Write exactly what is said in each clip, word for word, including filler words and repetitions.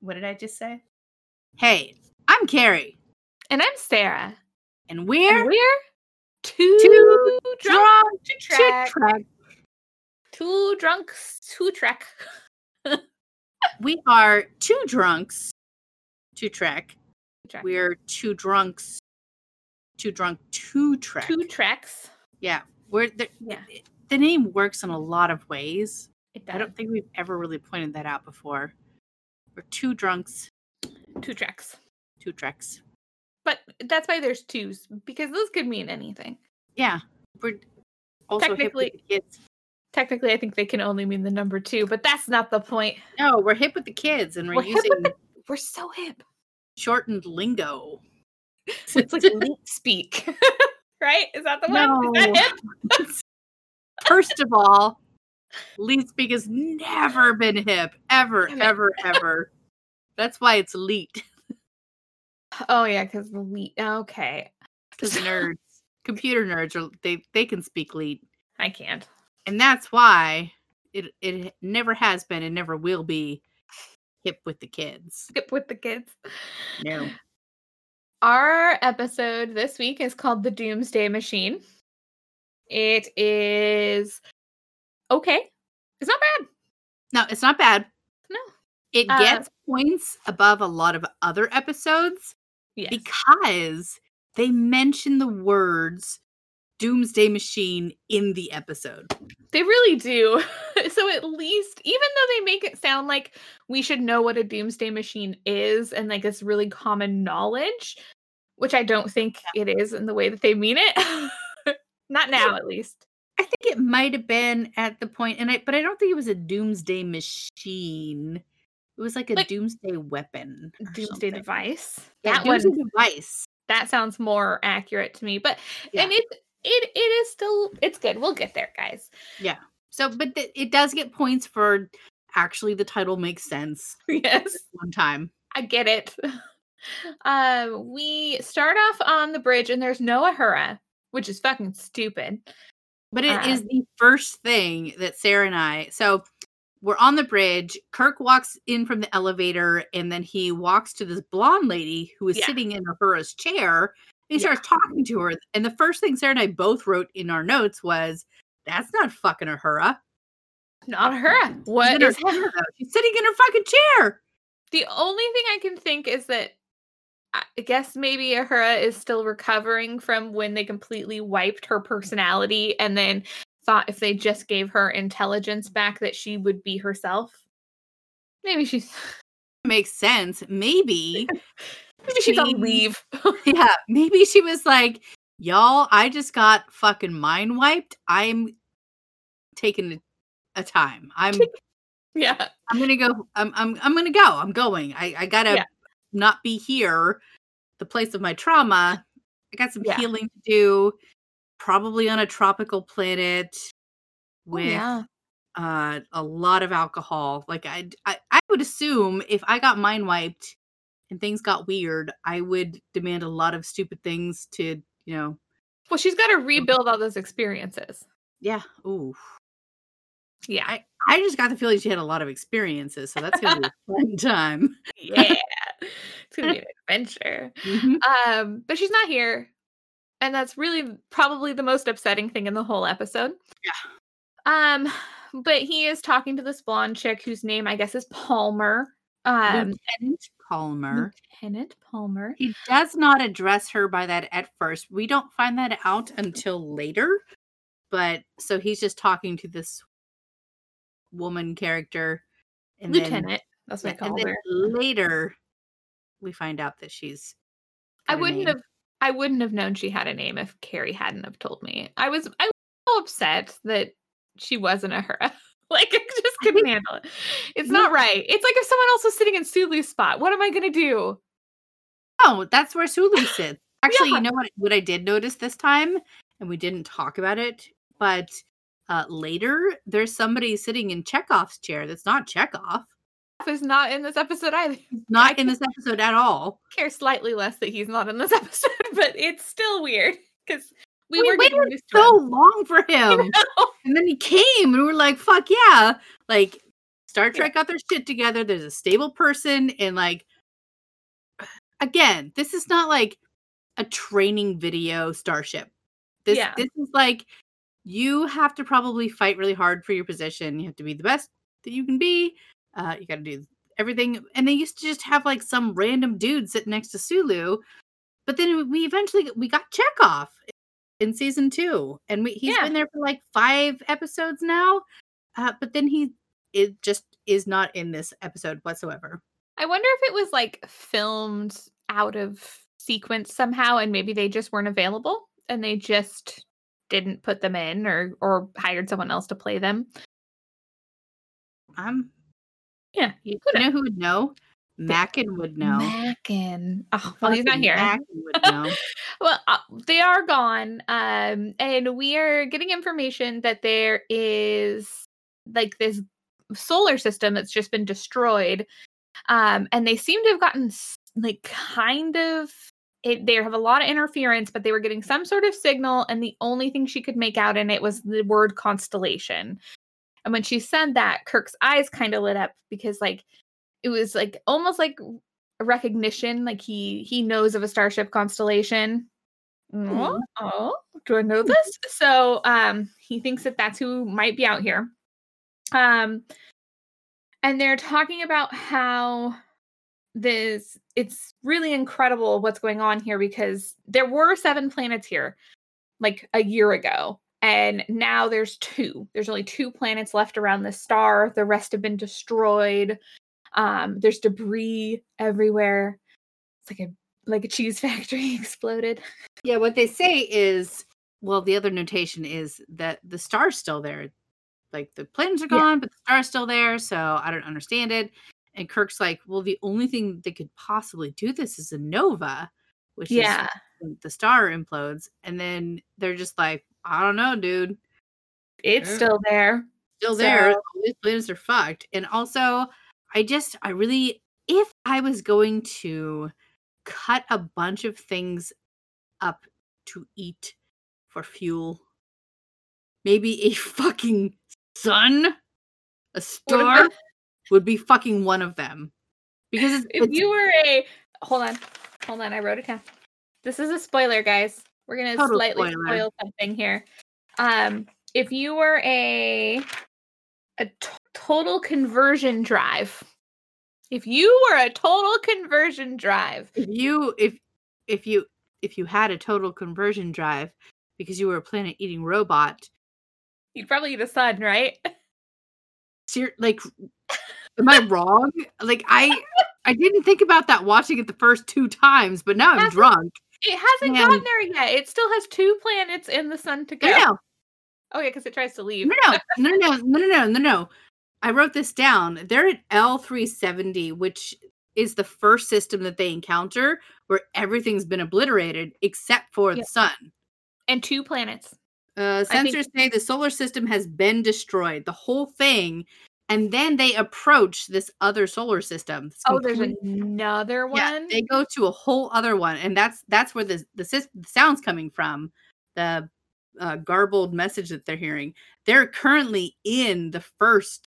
What did I just say? Hey, I'm Carrie. And I'm Sarah. And we're... And we're... Two, two drunks two trek. trek. Two drunks two trek. We are two drunks two trek. trek. We're two drunks two drunk two trek. Two treks. Yeah, we're the, yeah. The name works in a lot of ways. It does. I don't think we've ever really pointed that out before. We're two drunks, two treks, two treks. But that's why there's twos, because those could mean anything. Yeah. We're also technically, hip with the kids. Technically, I think they can only mean the number two, but that's not the point. No, we're hip with the kids, and we're, we're using... The, we're so hip. Shortened lingo. It's like leap speak. Right? Is that the no. one? Is that hip? First of all, leap speak has never been hip. Ever, ever, ever. That's why it's leet. Oh yeah, because the leet. Okay, because nerds, computer nerds, are they they can speak leet. I can't, and that's why it it never has been and never will be hip with the kids. Hip with the kids. No. Our episode this week is called "The Doomsday Machine." It is okay. It's not bad. No, it's not bad. No, it gets uh, points above a lot of other episodes. Yes. Because they mention the words Doomsday Machine in the episode. They really do. So at least, even though they make it sound like we should know what a Doomsday Machine is and like it's really common knowledge, which I don't think it is in the way that they mean it. Not now, at least. I think it might have been at the point, and I, but I don't think it was a Doomsday Machine. It was like a like, doomsday weapon. Doomsday something. device. Yeah, that doomsday one, device. That sounds more accurate to me. But yeah. and it it it is still it's good. We'll get there, guys. Yeah. So, but th- it does get points for actually the title makes sense. Yes. One time. I get it. Uh, we start off on the bridge, and there's no Uhura, which is fucking stupid. But it um, is the first thing that Sarah and I so. We're on the bridge. Kirk walks in from the elevator, and then he walks to this blonde lady who is yeah. sitting in Uhura's chair. And he yeah. starts talking to her. And the first thing Sarah and I both wrote in our notes was, "That's not fucking Uhura. Not Uhura. What is her? She's sitting in her fucking chair." The only thing I can think is that I guess maybe Uhura is still recovering from when they completely wiped her personality, and then thought if they just gave her intelligence back that she would be herself. Maybe she's... Makes sense. Maybe. Maybe she's on leave. Yeah. Maybe she was like, y'all, I just got fucking mind wiped. I'm taking a, a time. I'm... Yeah. I'm gonna go. I'm I'm, I'm gonna go. I'm going. I, I gotta yeah. not be here. The place of my trauma. I got some yeah. healing to do. Probably on a tropical planet with oh, yeah. uh, a lot of alcohol. Like I, I, I would assume if I got mind wiped and things got weird, I would demand a lot of stupid things to, you know. Well, she's got to rebuild all those experiences. Yeah. Ooh. Yeah. I, I just got the feeling she had a lot of experiences, so that's gonna be a fun time. Yeah, it's gonna be an adventure. Mm-hmm. Um, but she's not here. And that's really probably the most upsetting thing in the whole episode. Yeah. Um, but he is talking to this blonde chick whose name, I guess, is Palmer. Um, Lieutenant Palmer. Lieutenant Palmer. He does not address her by that at first. We don't find that out until later. But so he's just talking to this woman character. And Lieutenant. Then, that's what I call her. Later, we find out that she's. I wouldn't have. I wouldn't have known she had a name if Carrie hadn't have told me. I was I was so upset that she wasn't Uhura. Like, I just couldn't I handle it. It's not right. It's like if someone else was sitting in Sulu's spot. What am I going to do? Oh, that's where Sulu sits. Actually, yeah. You know what, what I did notice this time? And we didn't talk about it. But uh, later, there's somebody sitting in Chekov's chair that's not Chekov. Is not in this episode either. Not in this episode at all. I care slightly less that he's not in this episode, but it's still weird because we, we were waiting so long for him, and then he came, and we were like, "Fuck yeah!" Like Star Trek got their shit together. There's a stable person. And like, again, this is not like a training video Starship. This, yeah. this is like, you have to probably fight really hard for your position. You have to be the best that you can be. Uh, you got to do everything. And they used to just have like some random dude sitting next to Sulu. But then we eventually, we got Chekov in season two. And we, he's yeah. been there for like five episodes now. Uh, but then he it just is not in this episode whatsoever. I wonder if it was like filmed out of sequence somehow. And maybe they just weren't available. And they just didn't put them in, or or hired someone else to play them. Um, yeah, you, you know who would know? Mackin would know. Mackin. Oh, well, he's not here. Mackin would know. Well, uh, they are gone, um, and we are getting information that there is like this solar system that's just been destroyed, um, and they seem to have gotten like kind of. It, they have a lot of interference, but they were getting some sort of signal, and the only thing she could make out in it was the word Constellation. And when she said that, Kirk's eyes kind of lit up, because like it was like almost like a recognition, like he he knows of a starship Constellation. Mm-hmm. Oh, do I know this? So um, he thinks that that's who might be out here. Um, and they're talking about how. This it's really incredible what's going on here, because there were seven planets here like a year ago, and now there's two. There's only two planets left around this star. The rest have been destroyed. Um, there's debris everywhere. It's like a like a cheese factory exploded. Yeah, what they say is, well, the other notation is that the star's still there. Like the planets are gone, yeah. but the star's still there, so I don't understand it. And Kirk's like, well, the only thing that could possibly do this is a nova, which yeah. is the star implodes. And then they're just like, I don't know, dude. It's yeah. still there. Still so. there. All these planets are fucked. And also, I just, I really, if I was going to cut a bunch of things up to eat for fuel, maybe a fucking sun, a star. Would be fucking one of them. Because it's, if it's, you were a hold on, hold on, I wrote it down. This is a spoiler, guys. We're gonna slightly spoiler. spoil something here. Um, if you were a a t- total conversion drive, if you were a total conversion drive, if you if if you if you had a total conversion drive because you were a planet-eating robot, you'd probably eat a sun, right? Ser- like. Am I wrong? Like, I I didn't think about that watching it the first two times, but now I'm drunk. It hasn't and... gotten there yet. It still has two planets in the sun to go. No, no. Oh, yeah, because it tries to leave. No, no, no, no, no, no, no, no. I wrote this down. They're at L three seventy, which is the first system that they encounter where everything's been obliterated except for yeah. the sun. And two planets. Uh, sensors think... say the solar system has been destroyed. The whole thing... And then they approach this other solar system. It's oh, there's another one? Yeah, they go to a whole other one. And that's that's where the, the, the sound's coming from, the uh, garbled message that they're hearing. They're currently in the first,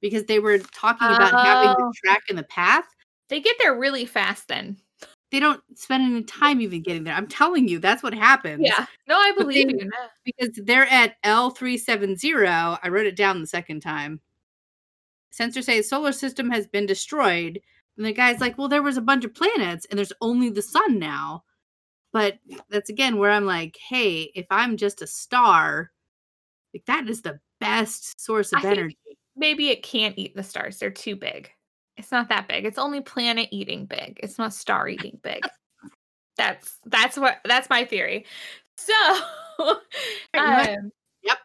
because they were talking about oh. having the track and the path. They get there really fast then. They don't spend any time even getting there. I'm telling you, that's what happens. Yeah. No, I believe they, you. Because they're at L three seventy. I wrote it down the second time. Sensors say the solar system has been destroyed. And the guy's like, well, there was a bunch of planets and there's only the sun now. But that's, again, where I'm like, hey, if I'm just a star, like that is the best source of I energy. Maybe it can't eat the stars. They're too big. It's not that big. It's only planet eating big. It's not star eating big. that's that's what that's my theory. So um, yep.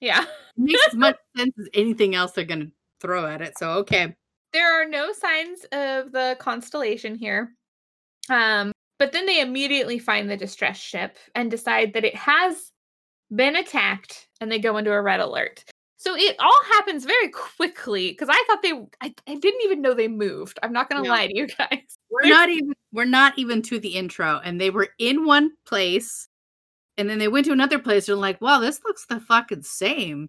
Yeah. Makes as much sense as anything else they're gonna throw at it. So, okay. There are no signs of the Constellation here. Um, but then they immediately find the distress ship and decide that it has been attacked, and they go into a red alert. So it all happens very quickly, because I thought they, I, I didn't even know they moved. I'm not going to no. lie to you guys. We're not even, we're not even to the intro, and they were in one place, and then they went to another place, and like, wow, this looks the fucking same.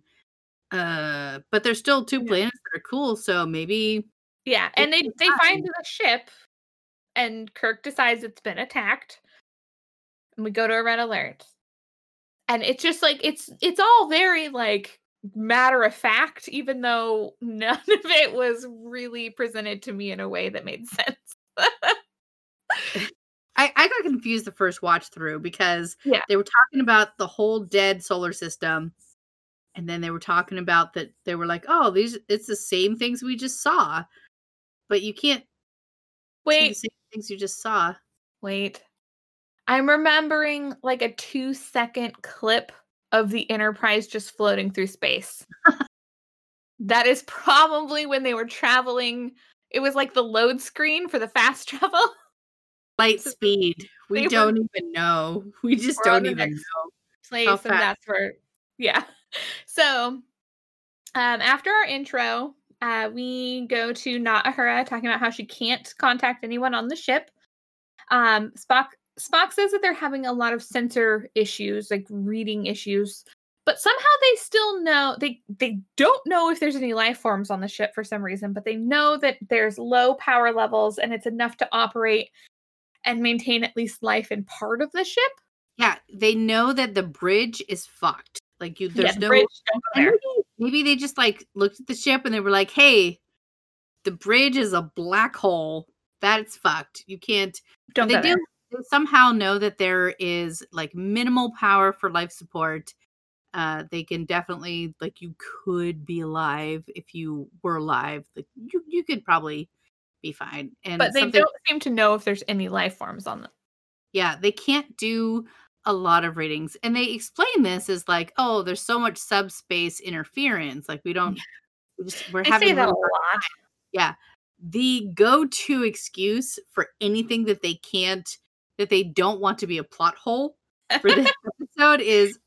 Uh, but there's still two planets yeah. that are cool, so maybe... Yeah, and they, they find the ship, and Kirk decides it's been attacked, and we go to a red alert. And it's just like, it's it's all very, like, matter of fact, even though none of it was really presented to me in a way that made sense. I, I got confused the first watch through, because yeah. they were talking about the whole dead solar system, and then they were talking about that they were like, oh, these it's the same things we just saw. But you can't wait see the same things you just saw. Wait. I'm remembering like a two second clip of the Enterprise just floating through space. That is probably when they were traveling. It was like the load screen for the fast travel. Light speed. We they don't were, even know. We just don't even know. Place how fast. And that's where, yeah. So um, after our intro, uh, we go to Not Uhura talking about how she can't contact anyone on the ship. Um, Spock Spock says that they're having a lot of sensor issues, like reading issues, but somehow they still know they they don't know if there's any life forms on the ship for some reason, but they know that there's low power levels and it's enough to operate and maintain at least life in part of the ship. Yeah, they know that the bridge is fucked. Like you, there's yeah, the no. Bridge, don't go there. Maybe, maybe they just like looked at the ship and they were like, "Hey, the bridge is a black hole. That's fucked. You can't." Don't they go do, there. They somehow know that there is like minimal power for life support. Uh, they can definitely like you could be alive if you were alive. Like you, you could probably be fine. And but they don't seem to know if there's any life forms on them. Yeah, they can't do a lot of readings, and they explain this as like, oh, there's so much subspace interference, like we don't we just, we're I having say that a lot time. Yeah, the go-to excuse for anything that they can't that they don't want to be a plot hole for this episode is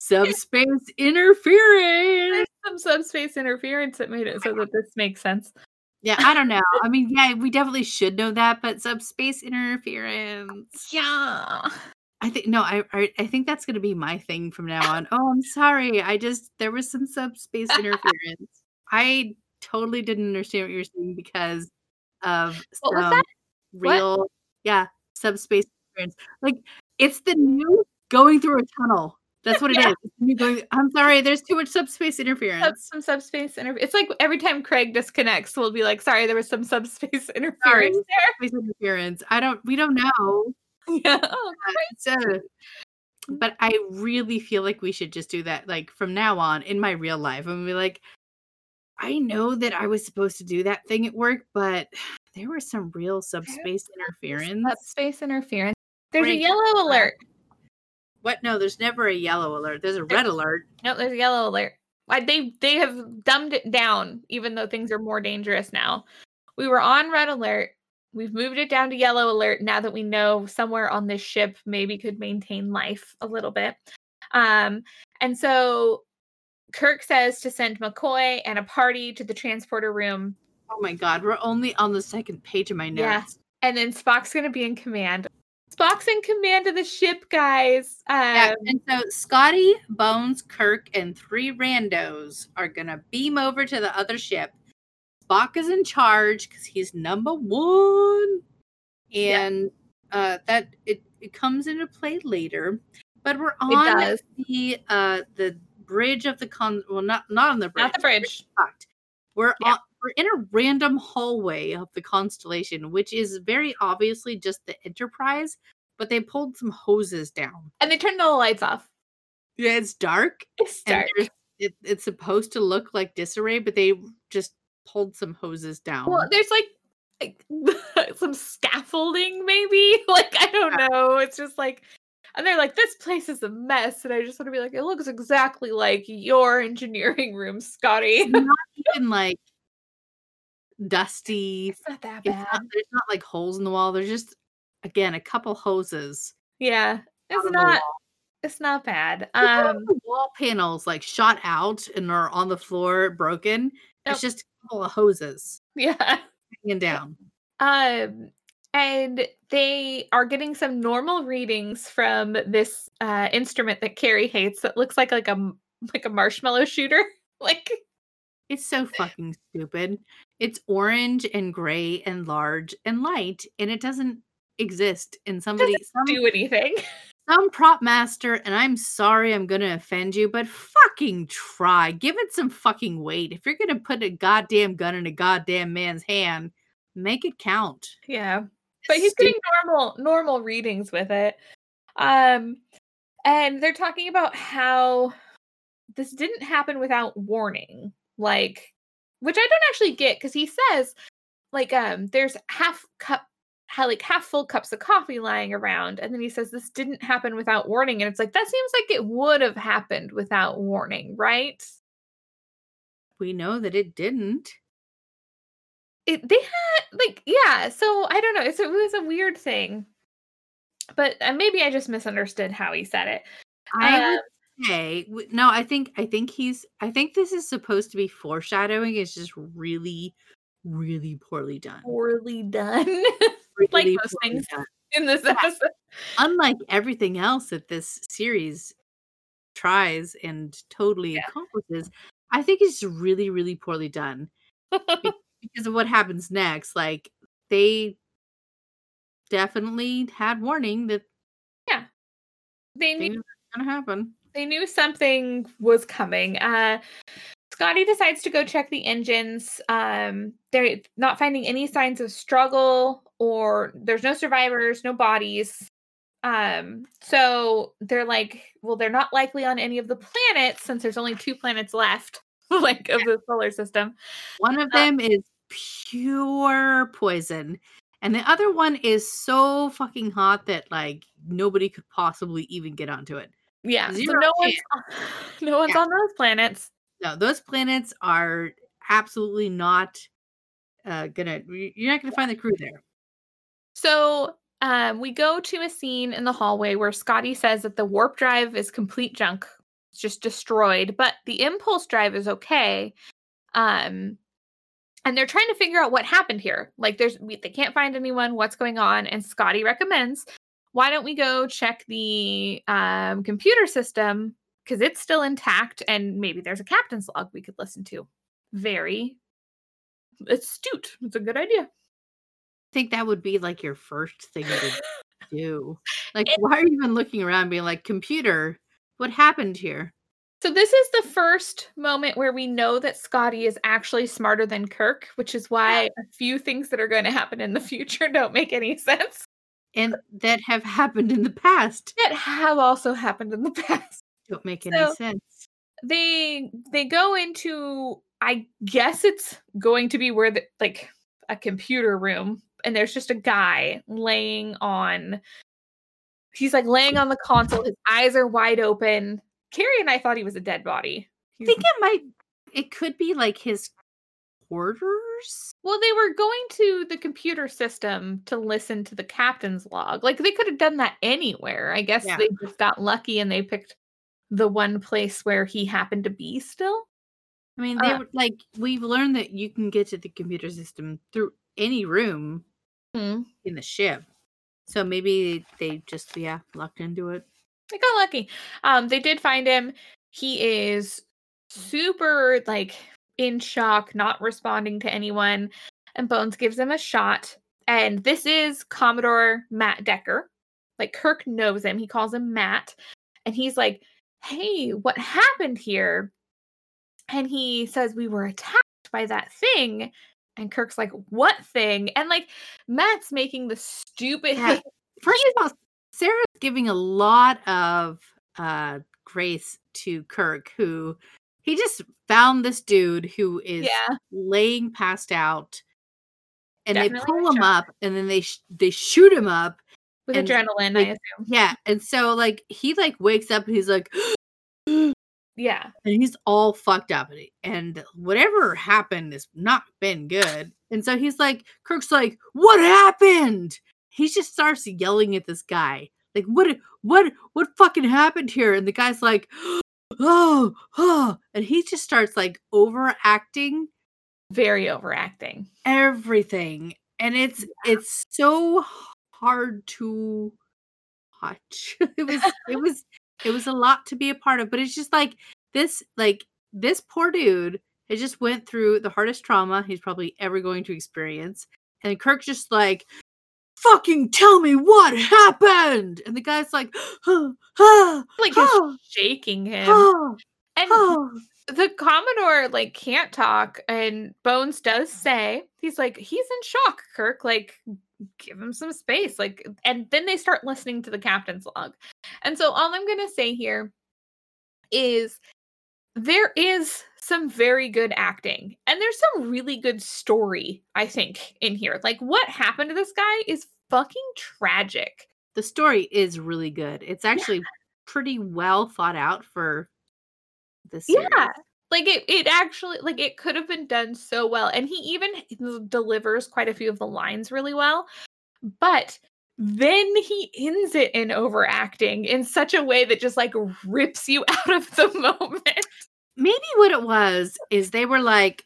subspace interference. There's some subspace interference that made it so that this makes sense. Yeah, I don't know. I mean, yeah, we definitely should know that, but subspace interference. Yeah. I think no, I I think that's gonna be my thing from now on. Oh, I'm sorry. I just there was some subspace interference. I totally didn't understand what you were saying because of what some was that? Real what? Yeah, subspace interference. Like it's the new going through a tunnel. That's what it yeah. is. It's the new going, I'm sorry, there's too much subspace interference. That's some subspace interference. It's like every time Craig disconnects, we'll be like, sorry, there was some subspace interference sorry, there. Subspace interference. I don't we don't know. Yeah, oh, so, but I really feel like we should just do that, like from now on in my real life. I'm gonna be like, I know that I was supposed to do that thing at work, but there was some real subspace interference. Subspace interference. There's Break. a yellow alert. What? No, there's never a yellow alert. There's a there's, red alert. No, there's a yellow alert. I, they they have dumbed it down, even though things are more dangerous now. We were on red alert. We've moved it down to yellow alert now that we know somewhere on this ship maybe could maintain life a little bit. Um, and so Kirk says to send McCoy and a party to the transporter room. Oh my God, we're only on the second page of my notes. Yeah. And then Spock's going to be in command. Spock's in command of the ship, guys. Um, yeah, and so Scotty, Bones, Kirk, and three randos are going to beam over to the other ship. Spock is in charge because he's number one, and yeah. uh, that it, it comes into play later. But we're on the uh, the bridge of the con. Well, not not on the bridge. Not the bridge. We're yeah. on, we're in a random hallway of the Constellation, which is very obviously just the Enterprise. But they pulled some hoses down and they turned all the lights off. Yeah, it's dark. It's dark. It, it's supposed to look like disarray, but they just pulled some hoses down. Well, there's like, like some scaffolding, maybe. Like, I don't know. It's just like, and they're like, this place is a mess. And I just want to be like, it looks exactly like your engineering room, Scotty. It's not even like dusty. It's not that bad. It's not, there's not like holes in the wall. There's just, again, a couple hoses. Yeah. It's not. It's not bad. Um, the wall panels like shot out and are on the floor broken. Nope. It's just a couple of hoses. Yeah. Hanging down. Um, and they are getting some normal readings from this uh, instrument that Carrie hates that looks like like a like a marshmallow shooter. Like, it's so fucking stupid. It's orange and gray and large and light, and it doesn't exist. And somebody doesn't some, do anything. Some prop master, and I'm sorry, I'm gonna offend you, but fucking try. Give it some fucking weight. If you're gonna put a goddamn gun in a goddamn man's hand, make it count. Yeah, but he's stupid. Getting normal normal readings with it. Um, and they're talking about how this didn't happen without warning, like, which I don't actually get, because he says, like, um, there's half cup, like half full cups of coffee lying around, and then he says this didn't happen without warning, and it's like that seems like it would have happened without warning, right? We know that it didn't. It they had like yeah, so I don't know. It's, it was a weird thing, but uh, maybe I just misunderstood how he said it. I. Um, would- Okay. No, I think I think he's I think this is supposed to be foreshadowing. It's just really, really poorly done. Poorly done. Really like most things done. In this episode. Unlike everything else that this series tries and totally yeah. accomplishes, I think it's really, really poorly done. Because of what happens next. Like, they definitely had warning that yeah. they knew it was gonna happen. They knew something was coming. Uh, Scotty decides to go check the engines. Um, they're not finding any signs of struggle, or there's no survivors, no bodies. Um, so they're like, well, they're not likely on any of the planets, since there's only two planets left, like, of the solar system. One of them um, is pure poison. And the other one is so fucking hot that, like, nobody could possibly even get onto it. Yeah, so no one's, no one's yeah. on those planets. No, those planets are absolutely not uh, gonna. You're not gonna find the crew there. So um, we go to a scene in the hallway where Scotty says that the warp drive is complete junk, it's just destroyed, but the impulse drive is okay. Um, and they're trying to figure out what happened here. Like, there's we, they can't find anyone. What's going on? And Scotty recommends, why don't we go check the um, computer system, because it's still intact, and maybe there's a captain's log we could listen to. Very astute. It's a good idea. I think that would be, like, your first thing to do. Like, it, why are you even looking around being like, computer, what happened here? So this is the first moment where we know that Scotty is actually smarter than Kirk, which is why a few things that are going to happen in the future don't make any sense. And that have happened in the past. That have also happened in the past. Don't make any so sense. They they go into, I guess it's going to be where the, like, a computer room, and there's just a guy laying on. He's like laying on the console. His eyes are wide open. Carrie and I thought he was a dead body. He's, I think it might. It could be like his quarters? Well, they were going to the computer system to listen to the captain's log. Like, they could have done that anywhere. I guess yeah. they just got lucky and they picked the one place where he happened to be still. I mean, they uh, were, like, we've learned that you can get to the computer system through any room mm-hmm. in the ship. So maybe they just, yeah, lucked into it. They got lucky. Um, they did find him. He is super, like, in shock, not responding to anyone, and Bones gives him a shot, and this is Commodore Matt Decker. Like, Kirk knows him. He calls him Matt, and he's like, hey, what happened here? And he says, we were attacked by that thing, and Kirk's like, what thing? And, like, Matt's making the stupid yeah. First of all, Sarah's giving a lot of uh, grace to Kirk, who he just found this dude who is yeah. laying passed out, and Definitely they pull him up, and then they sh- they shoot him up with and, adrenaline. Like, I assume, yeah. And so, like, he like wakes up and he's like, yeah, and he's all fucked up, and whatever happened has not been good. And so he's like, Kirk's like, what happened? He just starts yelling at this guy, like, what, what, what fucking happened here? And the guy's like, oh, oh, and he just starts, like, overacting, very overacting everything, and it's yeah. it's so hard to watch. It was it was it was a lot to be a part of, but it's just like this, like, this poor dude has just went through the hardest trauma he's probably ever going to experience. And Kirk's just like, fucking tell me what happened. And the guy's like, huh, huh, like huh, shaking him. Huh, and huh. The Commodore like can't talk. And Bones does say, he's like, he's in shock, Kirk. Like, give him some space. Like, and then they start listening to the captain's log. And so all I'm going to say here is there is some very good acting and there's some really good story, I think, in here. Like, what happened to this guy is fucking tragic. The story is really good. It's actually yeah. pretty well thought out for this series. Yeah. Like it, it actually, like it could have been done so well. And he even delivers quite a few of the lines really well, but then he ends it in overacting in such a way that just like rips you out of the moment. Maybe what it was is they were like,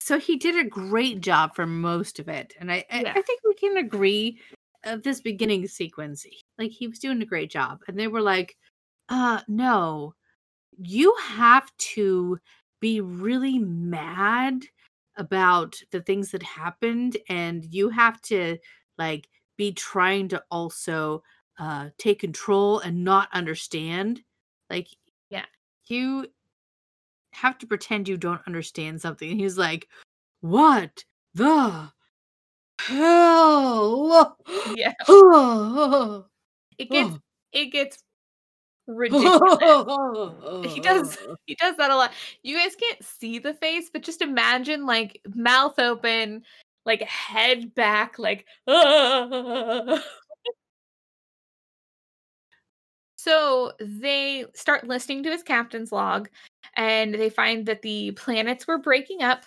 so he did a great job for most of it. And I, yeah. I, I think we can agree of this beginning sequence. Like he was doing a great job. And they were like, uh, no. You have to be really mad about the things that happened, and you have to like be trying to also uh, take control and not understand. Like, yeah, you have to pretend you don't understand something. And he's like, "What the hell?" Yeah, it gets it gets. ridiculous. he does he does that a lot. You guys can't see the face, but just imagine like mouth open, like head back, like ah. So they start listening to his captain's log and they find that the planets were breaking up,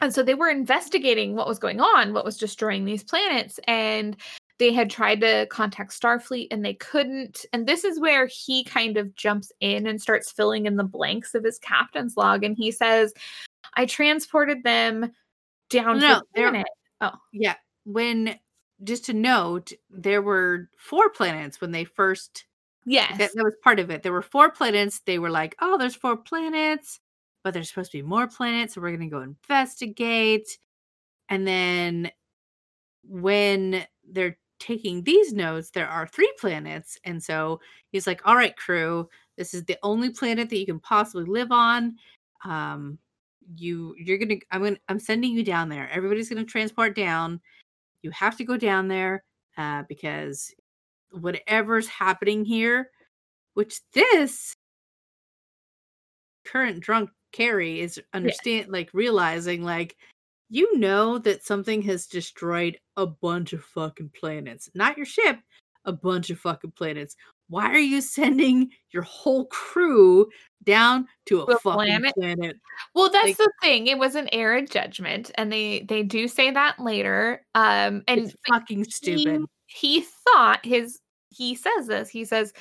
and so they were investigating what was going on, what was destroying these planets, and they had tried to contact Starfleet and they couldn't. And this is where he kind of jumps in and starts filling in the blanks of his captain's log. And he says, I transported them down no, to the planet. Oh, yeah. When, just to note, there were four planets when they first. Yes. That, that was part of it. There were four planets. They were like, oh, there's four planets, but there's supposed to be more planets. So we're going to go investigate. And then when they're taking these notes, there are three planets. And so he's like, all right, crew, this is the only planet that you can possibly live on. Um, you, you're going to, I'm going to, I'm sending you down there. Everybody's going to transport down. You have to go down there uh, because whatever's happening here, which this current drunk Carrie is understand, yeah. like realizing like, you know that something has destroyed a bunch of fucking planets. Not your ship, a bunch of fucking planets. Why are you sending your whole crew down to a the fucking planet? planet? Well, that's like, the thing. It was an error judgment, and they, they do say that later. Um, and it's fucking stupid. He, he thought his, he says this, he says,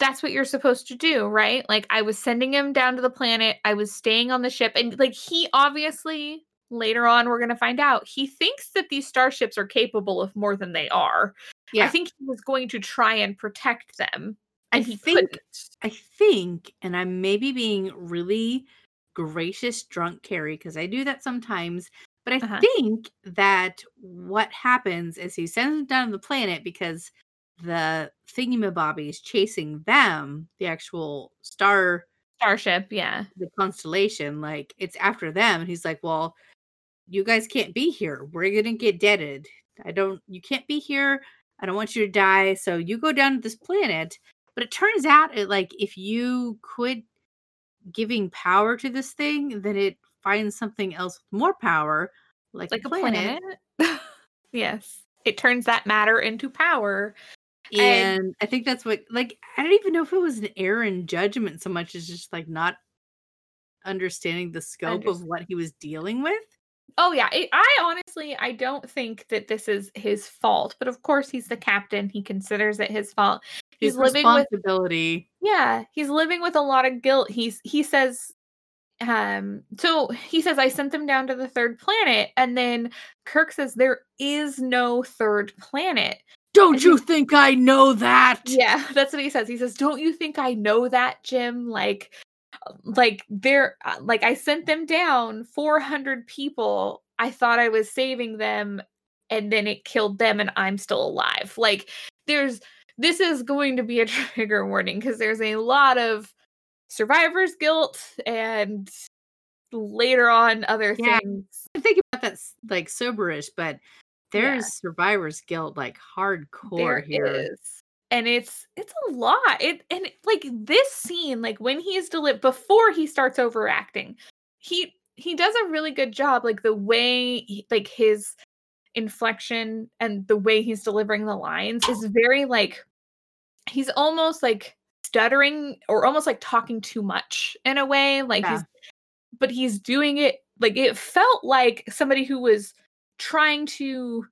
that's what you're supposed to do, right? Like, I was sending him down to the planet. I was staying on the ship. And like, he obviously... Later on, we're going to find out. He thinks that these starships are capable of more than they are. Yeah. I think he was going to try and protect them. And I he think, couldn't. I think, and I'm maybe being really gracious drunk Carrie, because I do that sometimes, but I uh-huh. think that what happens is he sends them down to the planet because the thingamabobby is chasing them, the actual star... Starship, yeah. The Constellation, like, it's after them. And he's like, well... You guys can't be here. We're going to get deaded. I don't, you can't be here. I don't want you to die. So you go down to this planet. But it turns out it, like, if you quit giving power to this thing, then it finds something else with more power. Like, like a planet. A planet. Yes. It turns that matter into power. And, and I think that's what, like, I don't even know if it was an error in judgment so much as just like not understanding the scope of what he was dealing with. Oh, yeah. It, I honestly, I don't think that this is his fault. But of course, he's the captain. He considers it his fault. He's his living responsibility. With, yeah. He's living with a lot of guilt. He's He says, um, so he says, I sent them down to the third planet. And then Kirk says, there is no third planet. Don't and you he, think I know that? Yeah, that's what he says. He says, don't you think I know that, Jim? Like, like they're like, I sent them down four hundred people. I thought I was saving them, and then it killed them, and I'm still alive. Like, there's, this is going to be a trigger warning, because there's a lot of survivor's guilt and later on other yeah. things. I think about that's like soberish, but there's yeah. survivor's guilt, like hardcore there here. Is. And it's it's a lot. It and it, like this scene, like when he is deli- before he starts overacting, he he does a really good job. Like the way, he, like his inflection and the way he's delivering the lines is very like he's almost like stuttering or almost like talking too much in a way. Like yeah. he's, but he's doing it like it felt like somebody who was trying to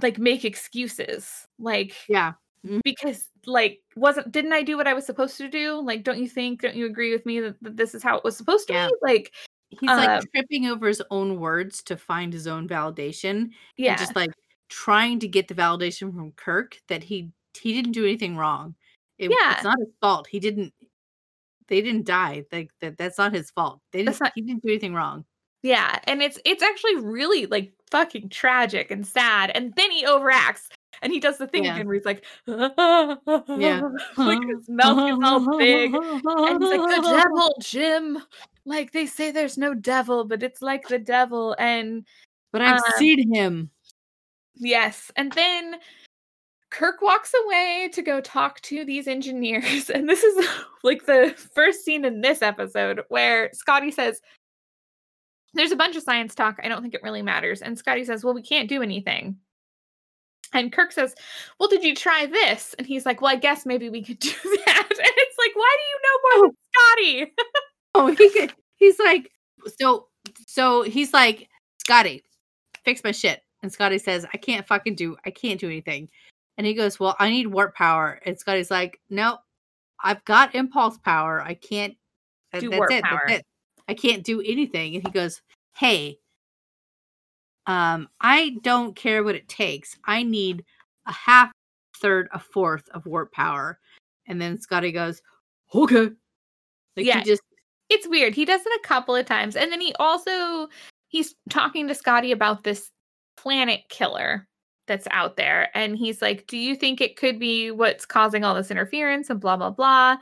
like make excuses. Like yeah. Because like wasn't didn't I do what I was supposed to do? Like, don't you think? Don't you agree with me that, that this is how it was supposed to yeah. be? Like he's um, like tripping over his own words to find his own validation. Yeah, and just like trying to get the validation from Kirk that he he didn't do anything wrong. It, yeah, it's not his fault. He didn't. They didn't die. Like that. That's not his fault. They didn't. Not, he didn't do anything wrong. Yeah, and it's it's actually really like fucking tragic and sad. And then he overacts. And he does the thing yeah. again where he's like, ah, ah, yeah. like his mouth is all big. And he's like, the devil, Jim. Like, they say there's no devil, but it's like the devil. And But I've um, seen him. Yes. And then Kirk walks away to go talk to these engineers. And this is like the first scene in this episode where Scotty says, there's a bunch of science talk. I don't think it really matters. And Scotty says, well, we can't do anything. And Kirk says, well, did you try this? And he's like, well, I guess maybe we could do that. And it's like, why do you know more than Scotty? oh, he could, he's like, so, so he's like, Scotty, fix my shit. And Scotty says, I can't fucking do, I can't do anything. And he goes, well, I need warp power. And Scotty's like, no, I've got impulse power. I can't, that, do that's, warp it, power. that's it. I can't do anything. And he goes, hey. Um, I don't care what it takes. I need a half, third, a fourth of warp power. And then Scotty goes, okay. Like yeah, he just... it's weird. He does it a couple of times. And then he also, he's talking to Scotty about this planet killer that's out there. And he's like, do you think it could be what's causing all this interference and blah, blah, blah.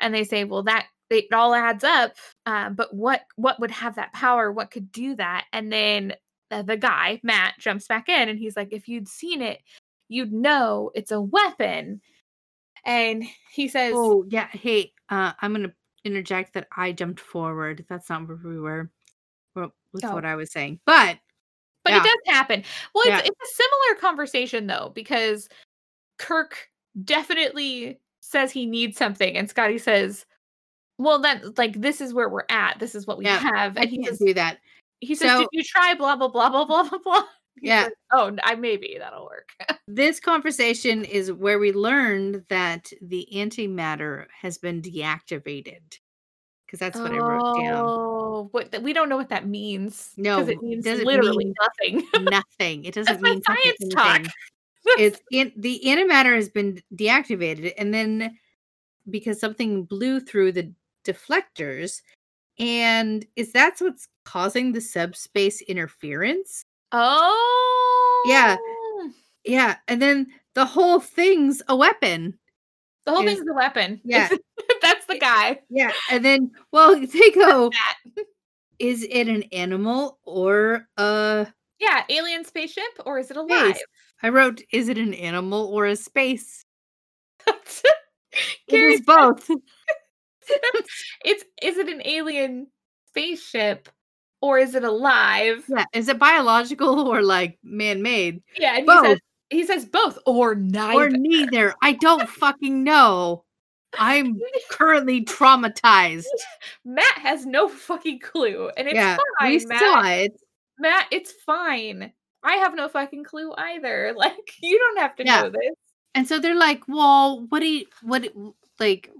And they say, well, that it all adds up. Um, but what, what would have that power? What could do that? And then the guy, Matt, jumps back in and he's like, if you'd seen it, you'd know it's a weapon. And he says, oh, yeah. Hey, uh, I'm going to interject that I jumped forward. That's not where we were. Well, that's oh. what I was saying. But, but yeah. it does happen. Well, it's, yeah. it's a similar conversation, though, because Kirk definitely says he needs something. And Scotty says, well, that like, this is where we're at. This is what we yeah, have. And I he can't do that. He says, so, did you try blah, blah, blah, blah, blah, blah, blah? He yeah. says, oh, I maybe that'll work. This conversation is where we learned that the antimatter has been deactivated. Because that's what oh, I wrote down. Oh, we don't know what that means. No, it means it literally mean nothing. nothing. It doesn't that's mean my science talk. It's in, the antimatter has been deactivated. And then because something blew through the deflectors, and is that's what's causing the subspace interference? Oh, yeah, yeah. And then the whole thing's a weapon. The whole and, thing's a weapon. Yeah, that's the guy. Yeah, and then well, they go. Is it an animal or a yeah alien spaceship or is it alive? Space. I wrote, is it an animal or a space? It is both. it's is it an alien spaceship or is it alive? Yeah, is it biological or like man-made? Yeah, and both. He says he says both or neither. Or neither. I don't fucking know. I'm currently traumatized. Matt has no fucking clue, and it's yeah, fine. We Matt. Saw it. Matt, it's fine. I have no fucking clue either. Like you don't have to yeah. know this. And so they're like, "Well, what do you what like?"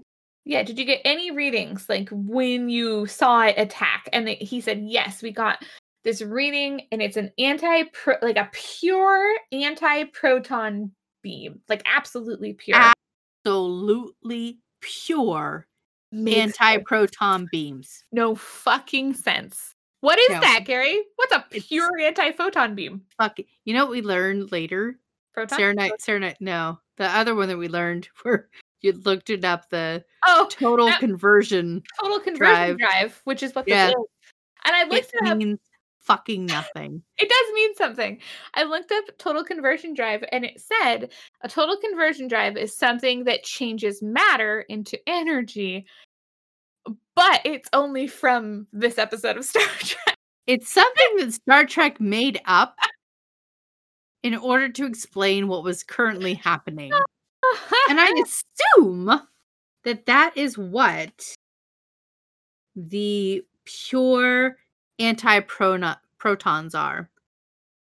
Yeah, did you get any readings, like, when you saw it attack? And they, he said, yes, we got this reading, and it's an anti-pro, like, a pure anti-proton beam. Like, absolutely pure. Absolutely pure anti-proton beams. No fucking sense. What is no. that, Gary? What's a pure anti-photon beam? Fuck it. You know what we learned later? Proton? Serenite, Serenite, no. The other one that we learned where you looked it up, the oh, total that, conversion Total conversion drive, drive which is what this yeah. is. And I looked it, it means up. Fucking nothing. It does mean something. I looked up total conversion drive and it said a total conversion drive is something that changes matter into energy, but it's only from this episode of Star Trek. It's something that Star Trek made up in order to explain what was currently happening. And I assume that that is what the pure anti-protons are.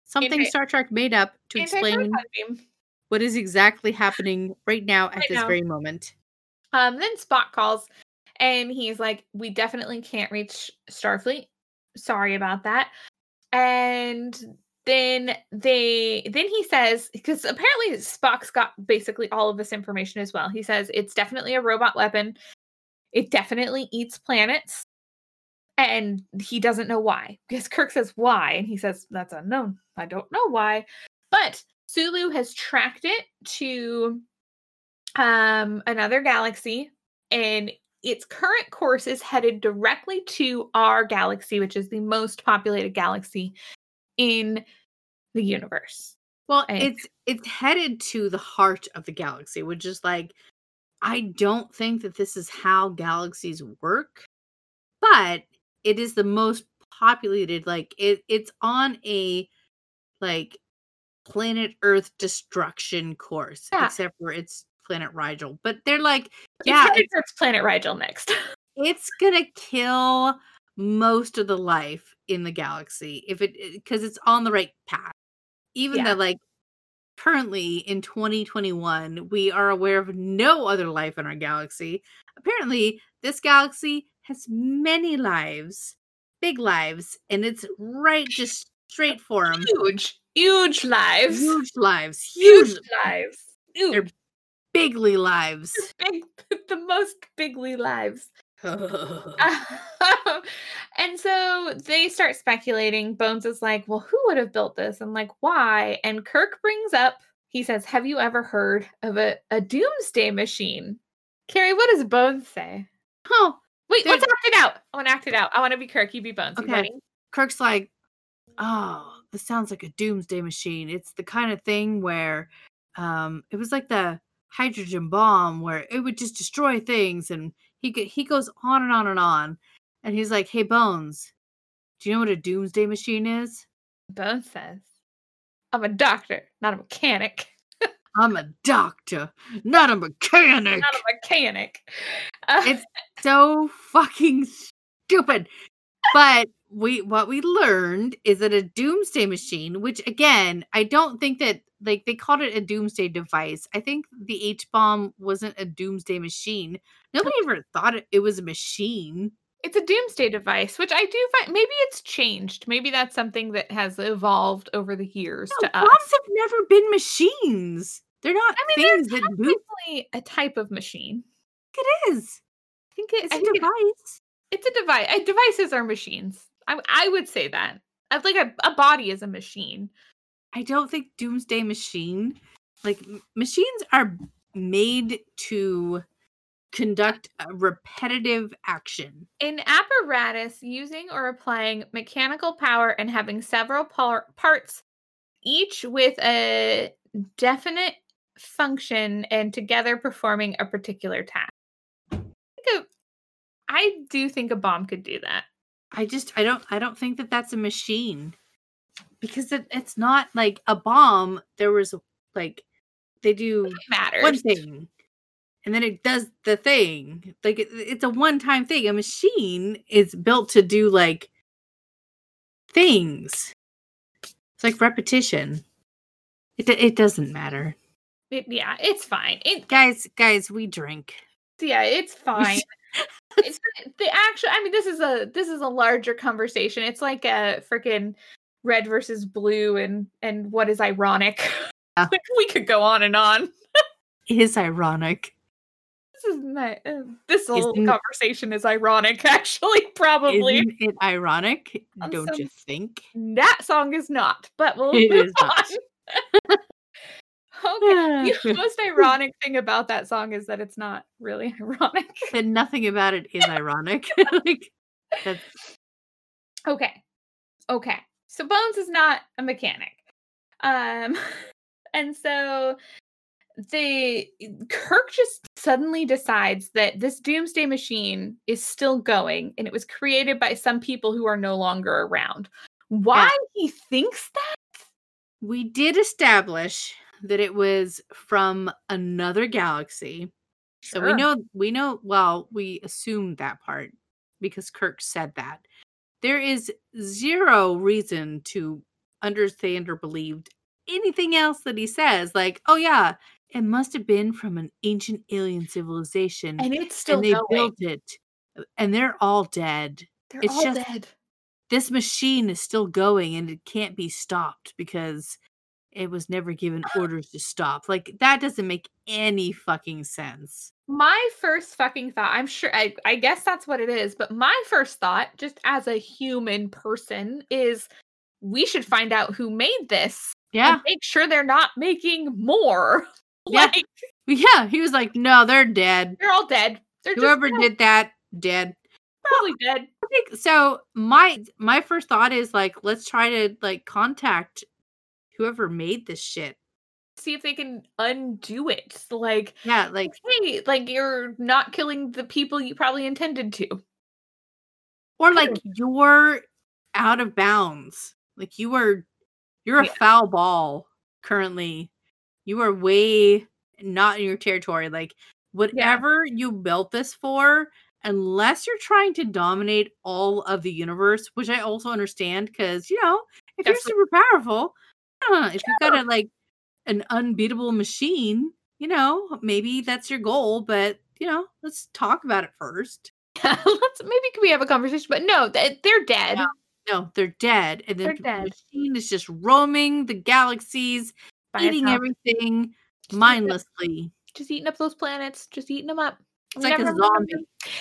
Something Anti- Star Trek made up to explain what is exactly happening right now at right this now. very moment. Um, then Spock calls and he's like, we definitely can't reach Starfleet. Sorry about that. And then they, then he says, because apparently Spock's got basically all of this information as well. He says, it's definitely a robot weapon. It definitely eats planets. And he doesn't know why. Because Kirk says why. And he says, that's unknown. I don't know why. But Sulu has tracked it to um, another galaxy. And its current course is headed directly to our galaxy, which is the most populated galaxy in the universe. Well, and it's it's headed to the heart of the galaxy, which is like, I don't think that this is how galaxies work. But it is the most populated, like, it, it's on a, like, planet Earth destruction course. Yeah. Except for it's planet Rigel. But they're like, yeah. It's, it's planet Rigel next. It's gonna kill most of the life in the galaxy. If it, because it's on the right path. Even yeah. though, like, currently in twenty twenty-one, we are aware of no other life in our galaxy. Apparently, this galaxy has many lives, big lives, and it's right just straight for them. Huge, huge lives. Huge lives. Huge, huge lives. Huge. They're bigly lives. Big, the most bigly lives. uh, and so they start speculating. Bones is like, well, who would have built this? And like, why? And Kirk brings up, he says, have you ever heard of a, a doomsday machine? Carrie, what does Bones say? Oh. Wait, Dude. let's act it out. I want to act it out. I want to be Kirk. You be Bones. Okay. You ready? Kirk's like, oh, this sounds like a doomsday machine. It's the kind of thing where um, it was like the hydrogen bomb where it would just destroy things. And he he goes on and on and on. And he's like, hey, Bones, do you know what a doomsday machine is? Bones says, I'm a doctor, not a mechanic. I'm a doctor, not a mechanic. Not a mechanic. Uh, it's so fucking stupid. But we what we learned is that a doomsday machine, which again, I don't think that, like, they called it a doomsday device. I think the H-bomb wasn't a doomsday machine. Nobody ever thought it, it was a machine. It's a doomsday device, which I do find, maybe it's changed. Maybe that's something that has evolved over the years no, to us. Bombs have never been machines. They're not I mean, things that do. It's a type of machine. It is. I think it's I a think device. It's, it's a device. Uh, devices are machines. I I would say that. I like a, a body is a machine. I don't think doomsday machine. Like m- machines are made to conduct a repetitive action. An apparatus using or applying mechanical power and having several par- parts, each with a definite function and together performing a particular task. I, a, I do think a bomb could do that. I just, I don't, I don't think that that's a machine because it, it's not like a bomb. There was like, they do one thing and then it does the thing. Like it, it's a one-time thing. A machine is built to do like things. It's like repetition. It it doesn't matter. It, yeah, it's fine. It, guys, guys, we drink. Yeah, it's fine. It's the actual. I mean, this is a this is a larger conversation. It's like a freaking red versus blue, and and what is ironic. Yeah. We could go on and on. It is ironic. is not, uh, this whole Isn't conversation it, is ironic, actually, probably. Isn't it ironic? Um, Don't so you think? That song is not, but we'll it move on. Okay, the most ironic thing about that song is that it's not really ironic. And nothing about it is ironic. Like, that's... Okay. Okay. So Bones is not a mechanic. Um, and so... The Kirk just suddenly decides that this doomsday machine is still going and it was created by some people who are no longer around. Why yeah. he thinks that? We did establish that it was from another galaxy. Sure. So we know, we know, well, we assumed that part because Kirk said that. There is zero reason to understand or believe anything else that he says. Like, oh yeah, it must have been from an ancient alien civilization, and it's still and they going. built it, and they're all dead. They're it's all just, dead. This machine is still going, and it can't be stopped because it was never given orders to stop. Like, that doesn't make any fucking sense. My first fucking thought, I'm sure, I, I guess that's what it is. But my first thought, just as a human person, is we should find out who made this. Yeah, and make sure they're not making more. Yeah. Like, yeah, he was like, no, they're dead. They're all dead. They're Whoever just dead. did that, dead. Probably well, dead. I think, so my my first thought is like, let's try to like contact whoever made this shit. See if they can undo it. Like, yeah, like, hey, like you're not killing the people you probably intended to. Or like you're out of bounds. Like you were You're a yeah. foul ball currently. You are way not in your territory. Like, whatever yeah. you built this for, unless you're trying to dominate all of the universe, which I also understand because, you know, if Definitely. you're super powerful, uh, if sure. you've got a, like an unbeatable machine, you know, maybe that's your goal. But, you know, let's talk about it first. Yeah, let's maybe can we have a conversation? But no, they're dead. Yeah. No, they're dead. And then dead. the machine is just roaming the galaxies, By eating itself. everything just mindlessly. Eating just eating up those planets. Just eating them up. It's I'm like a zombie.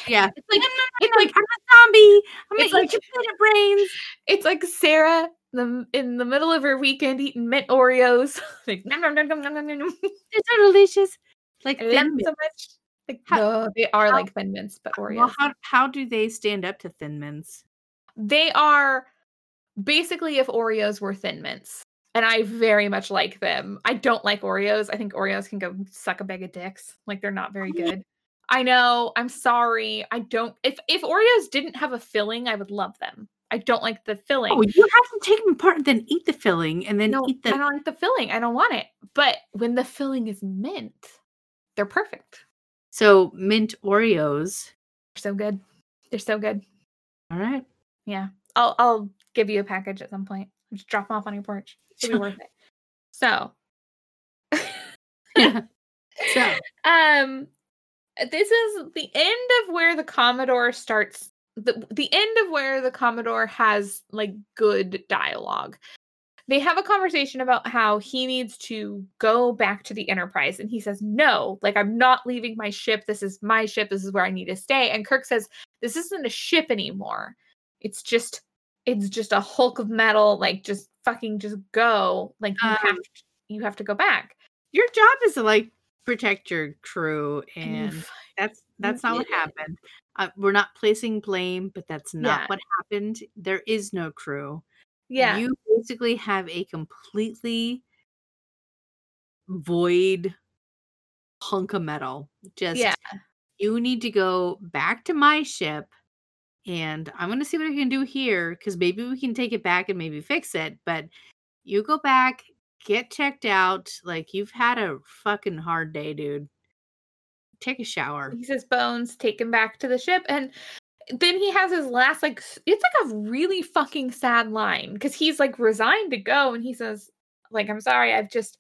Yeah. It's like, it's like, I'm a zombie. I'm going to eat your planet brains. It's like Sarah the, in the middle of her weekend eating mint Oreos. Like, nom, nom, nom, nom, nom, nom. They're so delicious. Like, I love them so much. Like, how, no, they are how, like Thin Mints, but Oreos. Well, how, how do they stand up to Thin Mints? They are basically if Oreos were Thin Mints, and I very much like them. I don't like Oreos. I think Oreos can go suck a bag of dicks. Like, they're not very good. I know. I'm sorry. I don't. If if Oreos didn't have a filling, I would love them. I don't like the filling. Oh, you have to take them apart and then eat the filling, and then no, eat the. I don't like the filling. I don't want it. But when the filling is mint, they're perfect. So mint Oreos. They're so good. They're so good. All right. Yeah, I'll I'll give you a package at some point. Just drop them off on your porch. It'll be worth it. So, yeah. So, um, this is the end of where the Commodore starts. the The end of where the Commodore has like good dialogue. They have a conversation about how he needs to go back to the Enterprise. And he says, no, like, I'm not leaving my ship. This is my ship. This is where I need to stay. And Kirk says, this isn't a ship anymore. It's just, it's just a hulk of metal. Like, just fucking, just go. Like, you um, have, to, you have to go back. Your job is to like protect your crew, and that's that's not what happened. Uh, we're not placing blame, but that's not yeah. what happened. There is no crew. Yeah, you basically have a completely void hunk of metal. Just yeah. you need to go back to my ship. And I'm going to see what I can do here, because maybe we can take it back and maybe fix it. But you go back, get checked out. Like, you've had a fucking hard day, dude. Take a shower. He says, Bones, take him back to the ship. And then he has his last, like, it's like a really fucking sad line, because he's like resigned to go. And he says, like, I'm sorry, I've just,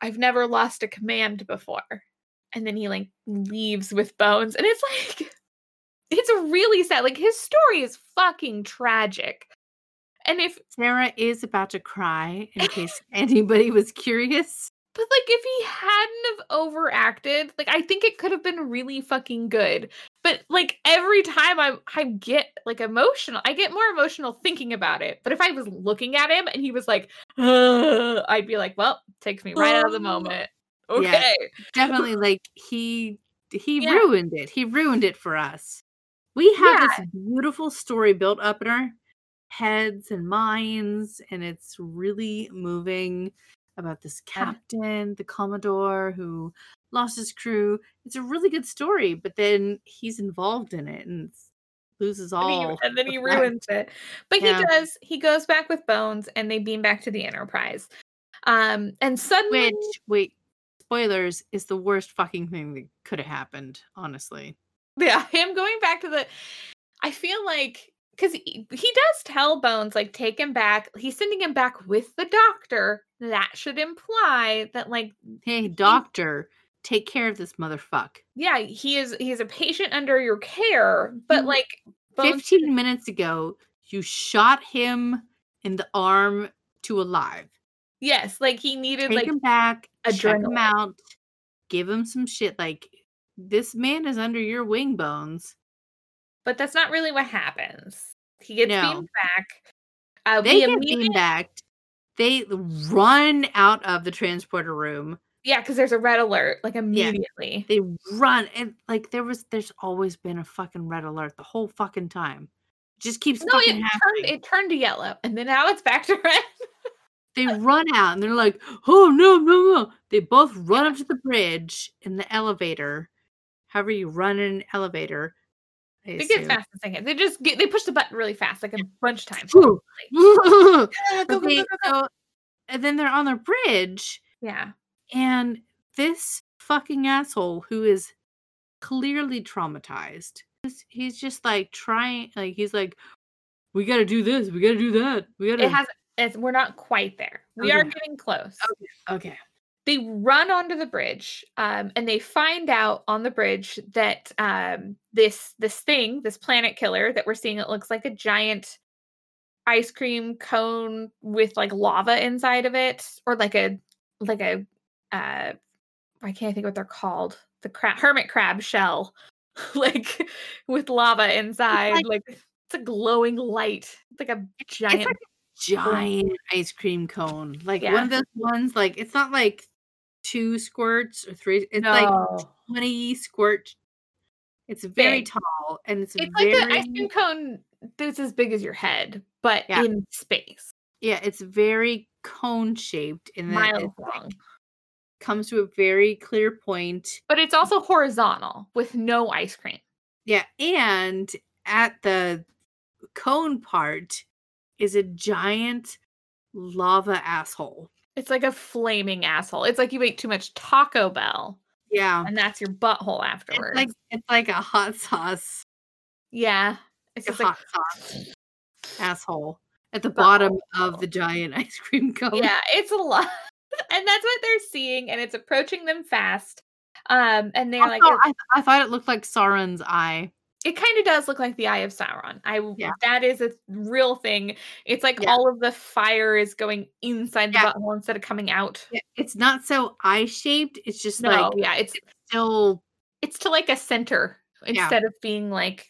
I've never lost a command before. And then he like leaves with Bones. And it's like... It's a really sad, like, his story is fucking tragic. And if Sarah is about to cry, in case anybody was curious. But, like, if he hadn't have overacted, like, I think it could have been really fucking good. But, like, every time I I get, like, emotional, I get more emotional thinking about it. But if I was looking at him and he was like, ugh, I'd be like, well, takes me right out of the moment. Okay. Yeah, definitely, like, he he yeah. ruined it. He ruined it for us. We have yeah. this beautiful story built up in our heads and minds, and it's really moving about this captain, the Commodore, who lost his crew. It's a really good story, but then he's involved in it and loses all. And, he, and then he ruins it. But yeah. he does. He goes back with Bones, and they beam back to the Enterprise. Um, and suddenly... Which, wait, spoilers, is the worst fucking thing that could have happened, honestly. Yeah, him going back to the... I feel like... Because he, he does tell Bones, like, take him back. He's sending him back with the doctor. That should imply that, like... Hey, doctor, he, take care of this motherfucker. Yeah, he is he is a patient under your care. But, like... Bones fifteen should... minutes ago, you shot him in the arm to alive. Yes, like, he needed, take like... Take him back, adrenaline. Check him out, give him some shit. Like, this man is under your wing, Bones. But that's not really what happens. He gets no. beamed back. Uh, they get immediate... beamed back. They run out of the transporter room. Yeah, because there's a red alert, like, immediately. Yeah. They run. And, like, there was, there's always been a fucking red alert the whole fucking time. It just keeps no, fucking it happening. Turned, it turned to yellow, and then now it's back to red. They run out, and they're like, oh, no, no, no. They both run up to the bridge in the elevator. However you run in an elevator. They, they get as fast as they can. They just get, they push the button really fast, like a bunch of times. Like, yeah, go, okay, go, go, go, go. And then they're on their bridge. Yeah. And this fucking asshole who is clearly traumatized, he's just like trying, like, he's like, we got to do this. We got to do that. We got to. It has, it's, we're not quite there. We okay. are getting close. Okay. okay. They run onto the bridge, um, and they find out on the bridge that um, this this thing, this planet killer that we're seeing, it looks like a giant ice cream cone with, like, lava inside of it, or like a like a uh, I can't think what they're called, the crab, hermit crab shell, like, with lava inside, it's like, like it's a glowing light. It's like a giant, like a giant ice cream cone, like yeah. one of those ones. Like, it's not like two squirts or three, it's no. like twenty squirt. It's very big. Tall, and it's, it's very... like the ice cream cone that's as big as your head, but yeah. in space. Yeah, it's very cone shaped and miles long. Like, comes to a very clear point, but it's also horizontal with no ice cream. Yeah, and at the cone part is a giant lava asshole. It's like a flaming asshole. It's like you ate too much Taco Bell. Yeah. And that's your butthole afterwards. It's like, it's like a hot sauce. Yeah. It's, it's a hot like... sauce asshole at the butthole. Bottom of the giant ice cream cone. Yeah, it's a lot. And that's what they're seeing, and it's approaching them fast. Um, and they're I like... Thought, I, th- I thought it looked like Sauron's eye. It kind of does look like the Eye of Sauron. I yeah. That is a real thing. It's like yeah. all of the fire is going inside the yeah. butthole instead of coming out. Yeah. It's not so eye-shaped. It's just no, like... yeah, it's, it's still... It's to, like, a center instead yeah. of being, like,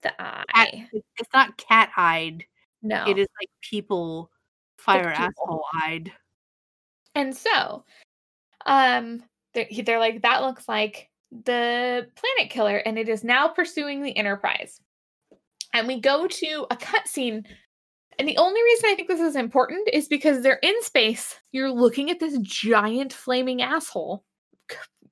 the eye. Cat, it's not cat-eyed. No. It is, like, people, fire people. Asshole-eyed. And so, um, they're, they're like, that looks like the planet killer, and it is now pursuing the Enterprise. And we go to a cutscene, and the only reason I think this is important is because they're in space. You're looking at this giant flaming asshole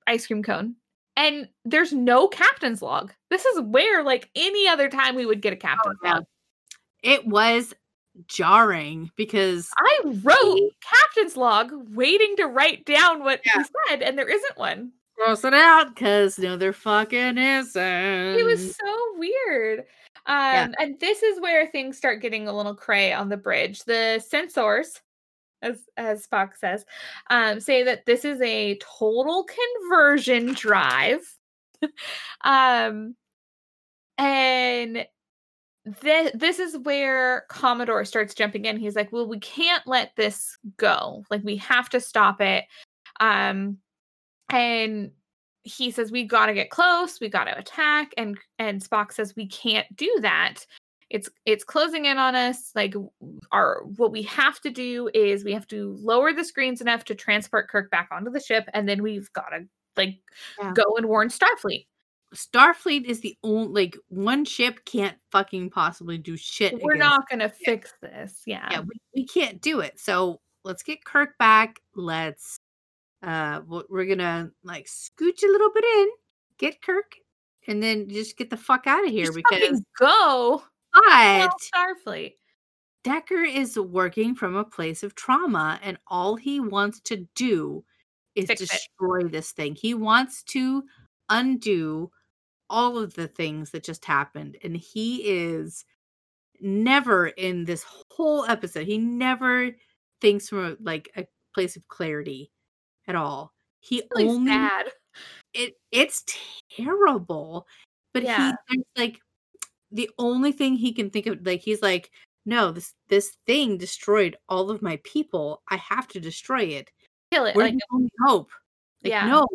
ice cream cone, and there's no captain's log. This is where, like, any other time we would get a captain's oh, log. It was jarring because I wrote captain's log, waiting to write down what yeah. he said, and there isn't one. Gross it out, because no, there fucking isn't. It was so weird. Um, yeah. And this is where things start getting a little cray on the bridge. The sensors, as as Spock says, um, say that this is a total conversion drive. um, and this this is where Commodore starts jumping in. He's like, well, we can't let this go. Like, we have to stop it. Um, and he says, we got to get close. We got to attack. And, and Spock says, we can't do that. It's, it's closing in on us. Like, our, what we have to do is we have to lower the screens enough to transport Kirk back onto the ship. And then we've got to like yeah. go and warn Starfleet. Starfleet is the only, like, one ship can't fucking possibly do shit. We're not going to fix this. Yeah. Yeah, we, we can't do it. So let's get Kirk back. Let's, uh, we're going to like scooch a little bit in, get Kirk, and then just get the fuck out of here. Just because go. But Starfleet. Decker is working from a place of trauma, and all he wants to do is fix destroy it. This thing. He wants to undo all of the things that just happened, and he is never in this whole episode. He never thinks from a, like a place of clarity at all. He it's really only sad. It it's terrible, but yeah. he's like the only thing he can think of. Like he's like, no, this this thing destroyed all of my people. I have to destroy it. Kill it. We're like the only hope. Like yeah. no,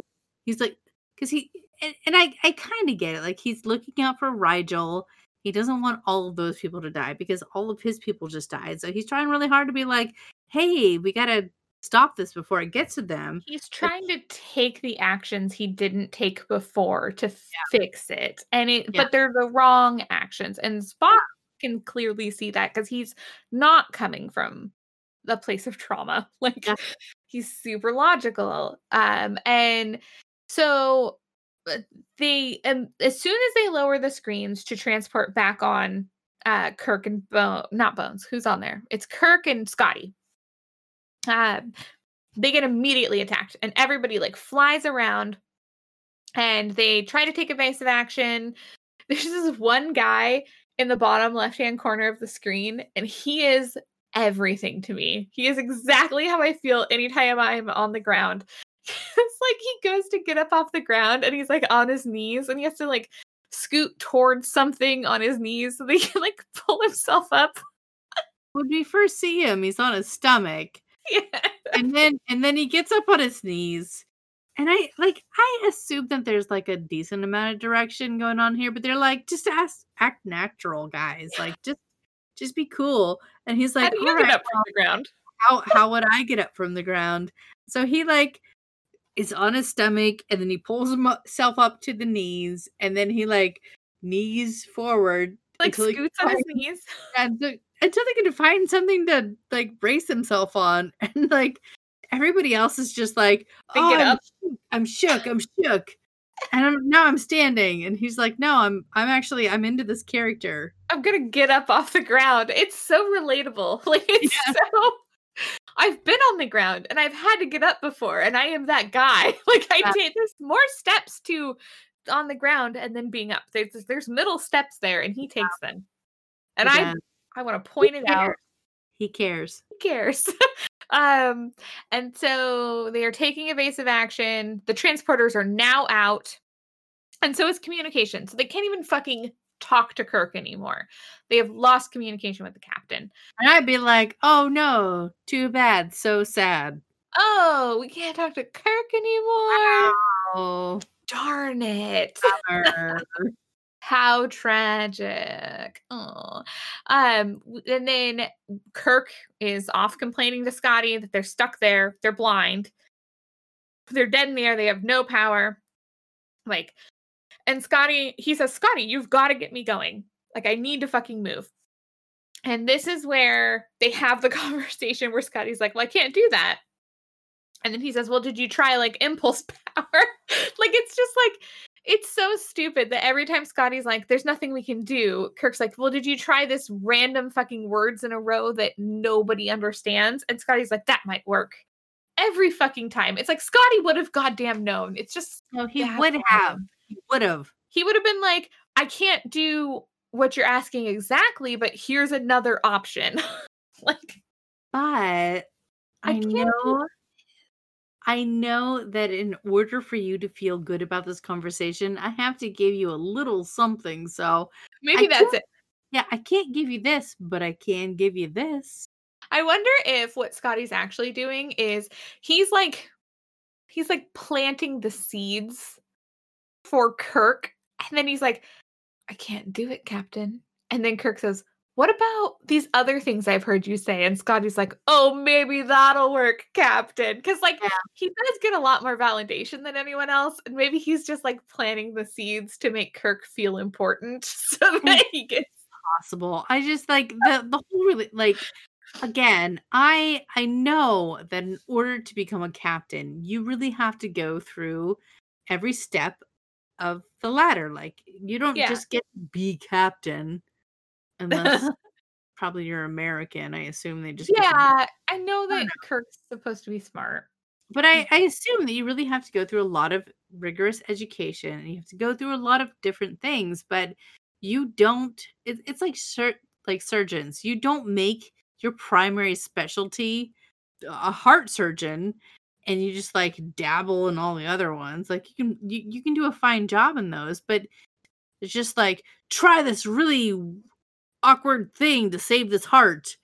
he's like. Because he, and, and I, I kind of get it. Like, he's looking out for Rigel. He doesn't want all of those people to die because all of his people just died. So he's trying really hard to be like, hey, we got to stop this before it gets to them. He's trying but, to take the actions he didn't take before to yeah. fix it. And it, yeah. but they're the wrong actions. And Spock can clearly see that because he's not coming from the place of trauma. Like, yeah. he's super logical. Um, and, So they, um, as soon as they lower the screens to transport back on uh, Kirk and Bones, not Bones, who's on there? It's Kirk and Scotty. Uh, they get immediately attacked and everybody like flies around and they try to take evasive action. There's this one guy in the bottom left-hand corner of the screen and he is everything to me. He is exactly how I feel anytime I'm on the ground. It's like he goes to get up off the ground and he's like on his knees and he has to like scoot towards something on his knees so they can like pull himself up. When we first see him, he's on his stomach. Yeah. And then and then he gets up on his knees. And I like I assume that there's like a decent amount of direction going on here, but they're like, just ask, act natural, guys. Like just just be cool. And he's like, how do you get up from the ground? How how would I get up from the ground? So he like is on his stomach, and then he pulls himself up to the knees, and then he, like, knees forward. Like, scoots on his knees? Until they can find something to, like, brace himself on. And, like, everybody else is just like, oh, I'm, up. Shook, I'm shook, I'm shook. And I'm, now I'm standing. And he's like, no, I'm I'm actually, I'm into this character. I'm gonna get up off the ground. It's so relatable. Like, it's yeah. so... I've been on the ground and I've had to get up before and I am that guy. Like I yeah. did there's more steps to on the ground and then being up. There's there's middle steps there and he takes wow. them. And yeah. I I want to point he it cares. out. He cares. He cares. um and so they are taking evasive action. The transporters are now out. And so is communication. So they can't even fucking talk to Kirk anymore. They have lost communication with the captain. And I'd be like, oh no, too bad, so sad. Oh, we can't talk to Kirk anymore. Oh, darn it. How tragic. Oh. Um, and then Kirk is off complaining to Scotty that they're stuck there. They're blind. They're dead in the air. They have no power. Like, And Scotty, he says, Scotty, you've got to get me going. Like, I need to fucking move. And this is where they have the conversation where Scotty's like, well, I can't do that. And then he says, well, did you try, like, impulse power? Like, it's just like, it's so stupid that every time Scotty's like, there's nothing we can do, Kirk's like, well, did you try this random fucking words in a row that nobody understands? And Scotty's like, that might work. Every fucking time. It's like, Scotty would have goddamn known. It's just. No, he would have. would have he would have been like, I can't do what you're asking exactly, but here's another option. Like, but I know I know that in order for you to feel good about this conversation, I have to give you a little something, so maybe I that's it. Yeah, I can't give you this, but I can give you this. I wonder if what Scotty's actually doing is he's like he's like planting the seeds for Kirk. And then he's like, I can't do it, Captain. And then Kirk says, what about these other things I've heard you say? And Scotty's like, oh, maybe that'll work, Captain. Because, like, yeah. he does get a lot more validation than anyone else. And maybe he's just, like, planting the seeds to make Kirk feel important so that he gets... Possible. I just, like, the, the whole... really like, again, I I know that in order to become a captain, you really have to go through every step of the ladder. Like, you don't yeah. just get to be captain... Unless probably you're American, I assume they just yeah. I know that I know. Kirk's supposed to be smart, but I, I assume that you really have to go through a lot of rigorous education, and you have to go through a lot of different things. But you don't. It, it's like sur- like surgeons. You don't make your primary specialty a heart surgeon, and you just like dabble in all the other ones. Like you can you, you can do a fine job in those, but it's just like try this really awkward thing to save this heart.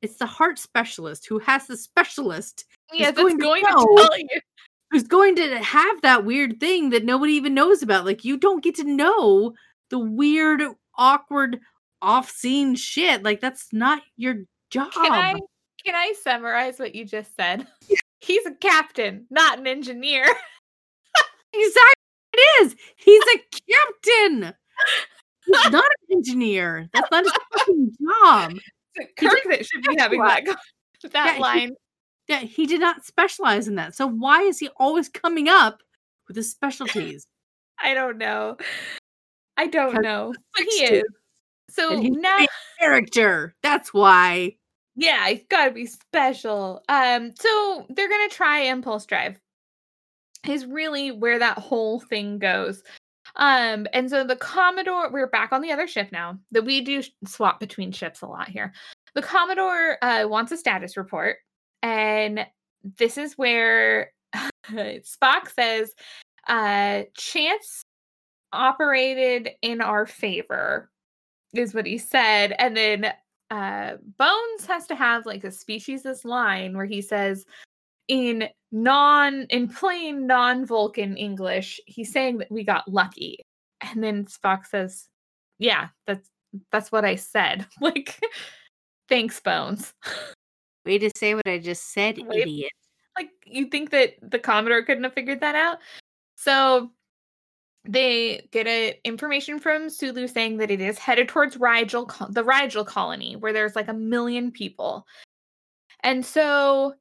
It's the heart specialist who has the specialist yeah, that's going, going to, know, to tell you. Who's going to have that weird thing that nobody even knows about. Like, you don't get to know the weird, awkward, off-scene shit. Like, that's not your job. Can I, can I summarize what you just said? He's a captain, not an engineer. Exactly what it is. He's a captain. He's not an engineer. That's not his fucking job. It's Kirk that should be having that, that yeah, line. He, yeah, he did not specialize in that. So why is he always coming up with his specialties? I don't know. I don't know. But he is. So now character. That's why. Yeah, he's gotta be special. Um, so they're gonna try impulse drive. Is really where that whole thing goes. Um, and so the Commodore, we're back on the other ship now, that we do swap between ships a lot here. The Commodore uh, wants a status report, and this is where Spock says, uh, chance operated in our favor, is what he said. And then uh, Bones has to have like a speciesist line where he says, in non in plain non-Vulcan English, he's saying that we got lucky. And then Spock says, yeah, that's that's what I said. Like, thanks, Bones. Way to say what I just said, Way, idiot. Like, you think that the Commodore couldn't have figured that out? So they get a, information from Sulu saying that it is headed towards Rigel, the Rigel colony, where there's like a million people. And so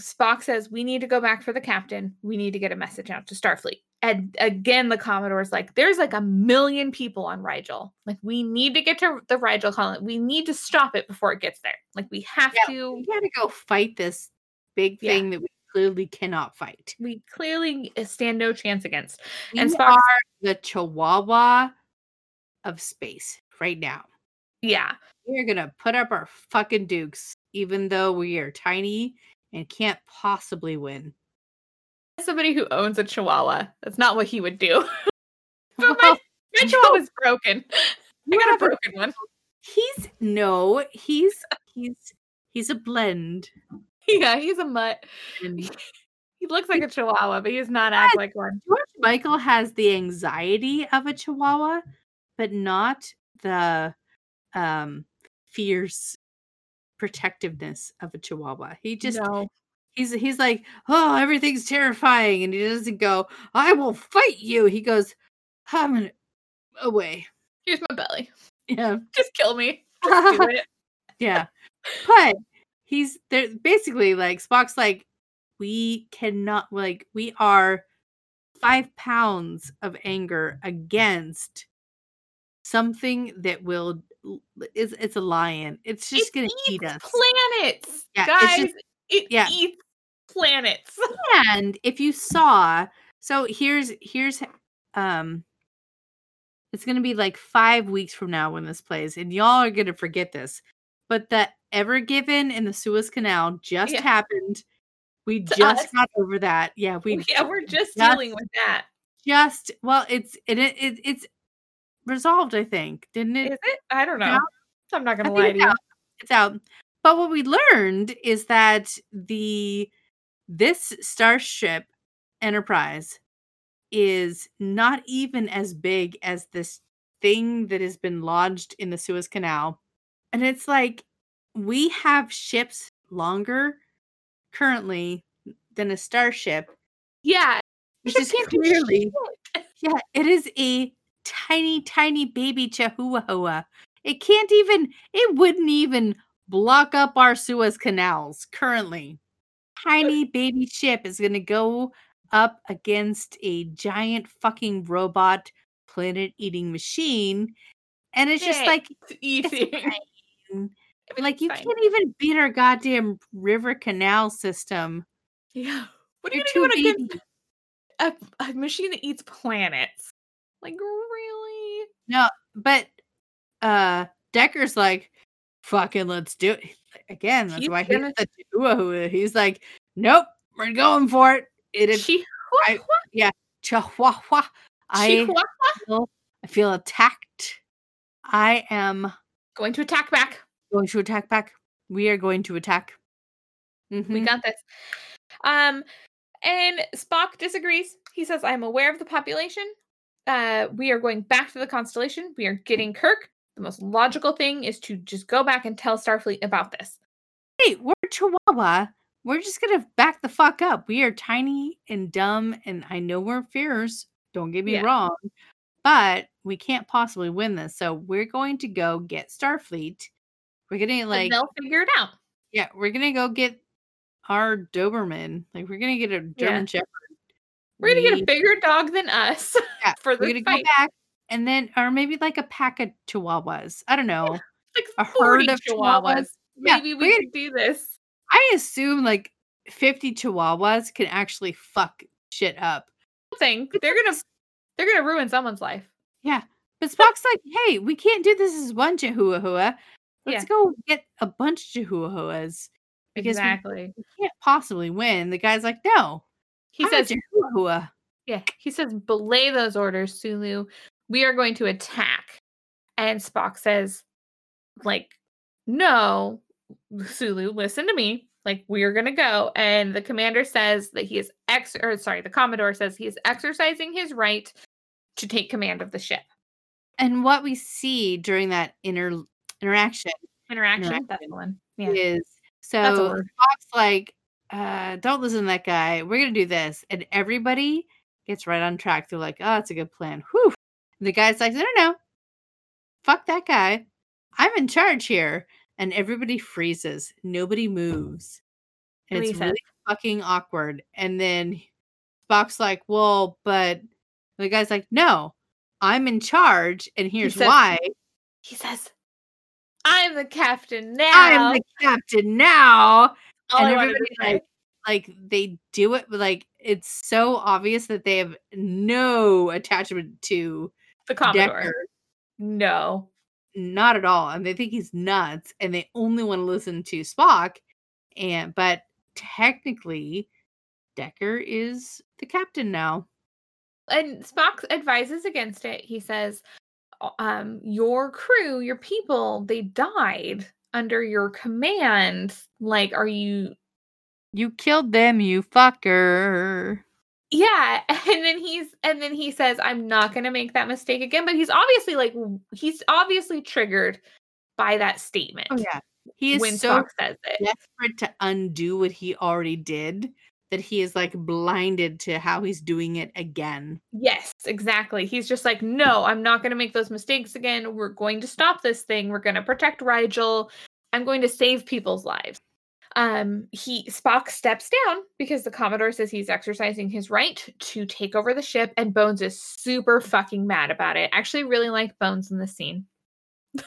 Spock says, we need to go back for the captain. We need to get a message out to Starfleet. And again, the Commodore's like, there's like a million people on Rigel. Like, we need to get to the Rigel colony. We need to stop it before it gets there. Like, we have yeah, to. We got to go fight this big thing yeah. that we clearly cannot fight. We clearly stand no chance against. We and Spock are the Chihuahua of space right now. Yeah. We're going to put up our fucking dukes, even though we are tiny and can't possibly win. Somebody who owns a Chihuahua. That's not what he would do. But well, my, my Chihuahua's broken. I got a broken a, one. He's no, he's he's he's a blend. Yeah, he's a mutt. He, he looks like a Chihuahua, but he does not act like one. George Michael has the anxiety of a Chihuahua, but not the um fierce protectiveness of a Chihuahua. He just no. he's he's like, oh, everything's terrifying, and he doesn't go, I will fight you. He goes, I'm gonna away. Here's my belly. Yeah, just kill me. Just do it. Yeah, but he's there. Basically, like Spock's like, we cannot. Like, we are five pounds of anger against something that will. It's, it's a lion. It's just it gonna eats eat us. Planets, yeah, guys. Just, it yeah. eats planets. And if you saw, so here's here's um, it's gonna be like five weeks from now when this plays, and y'all are gonna forget this. But the Ever Given in the Suez Canal just yeah. happened. We to just us. got over that. Yeah, we yeah we're just, just dealing with that. Just well, it's it, it, it it's. resolved, I think, didn't it? Is it? I don't know. Out? I'm not gonna lie to you. Out. It's out. But what we learned is that the this starship Enterprise is not even as big as this thing that has been lodged in the Suez Canal. And it's like, we have ships longer currently than a starship. Yeah. Which is clearly, yeah, it is a tiny, tiny baby Chihuahua. It can't even, it wouldn't even block up our Suez Canals currently. Tiny baby ship is going to go up against a giant fucking robot planet-eating machine. And it's just like, it's easy. Like, you fine. Can't even beat our goddamn river canal system. Yeah. What are you going to do against a, a machine that eats planets? Like, really? No, but uh, Decker's like, fucking let's do it. Again, that's he's why gonna... he's the Chihuahua. He's like, nope, we're going for it. It is. I, yeah. Chihuahua. I feel, I feel attacked. I am going to attack back. Going to attack back. We are going to attack. Mm-hmm. We got this. Um, and Spock disagrees. He says, "I'm aware of the population. Uh, we are going back to the Constellation. We are getting Kirk. The most logical thing is to just go back and tell Starfleet about this. Hey, we're Chihuahua. We're just gonna back the fuck up. We are tiny and dumb, and I know we're fierce. Don't get me yeah. wrong, but we can't possibly win this. So we're going to go get Starfleet. We're gonna like and they'll figure it out. Yeah, we're gonna go get our Doberman. Like we're gonna get a German yeah. Shepherd. We're gonna we, get a bigger dog than us. Yeah, for the we're gonna fight. Go back." And then, or maybe like a pack of Chihuahuas. I don't know. Like a herd of Chihuahuas. Chihuahuas. Maybe yeah, we could do this. I assume like fifty Chihuahuas can actually fuck shit up. Thing they're gonna they're gonna ruin someone's life. Yeah, but Spock's like, hey, we can't do this as one Chihuahua. Let's yeah. go get a bunch of Chihuahuas because exactly. we, we can't possibly win. The guy's like, no. He I'm says a Chihuahua. Yeah, he says belay those orders, Sulu. We are going to attack. And Spock says, like, no, Sulu, listen to me. Like, we are going to go. And the commander says that he is, ex- or sorry, the Commodore says he is exercising his right to take command of the ship. And what we see during that inter- interaction. Interaction? interaction that's the one. Yeah. Is, so Spock's like, uh, don't listen to that guy. We're going to do this. And everybody gets right on track. They're like, oh, that's a good plan. Whew. The guy's like, no, no, no. Fuck that guy. I'm in charge here. And everybody freezes. Nobody moves. And it's really fucking awkward. And then Spock's like, well, but the guy's like, no, I'm in charge. And here's he says, why. He says, I'm the captain now. I'm the captain now. All and everybody's like, like, they do it. Like, it's so obvious that they have no attachment to the Commodore. Decker. No. Not at all. And they think he's nuts and they only want to listen to Spock. And but technically Decker is the captain now. And Spock advises against it. He says, um, your crew, your people, they died under your command. Like, are you You killed them, you fucker. Yeah, and then he's and then he says, "I'm not going to make that mistake again." But he's obviously like he's obviously triggered by that statement. Oh yeah, he is when so Spock says it. Desperate to undo what he already did that he is like blinded to how he's doing it again. Yes, exactly. He's just like, "No, I'm not going to make those mistakes again. We're going to stop this thing. We're going to protect Rigel. I'm going to save people's lives." Um, he, Spock steps down because the Commodore says he's exercising his right to take over the ship, and Bones is super fucking mad about it. I actually really like Bones in this scene.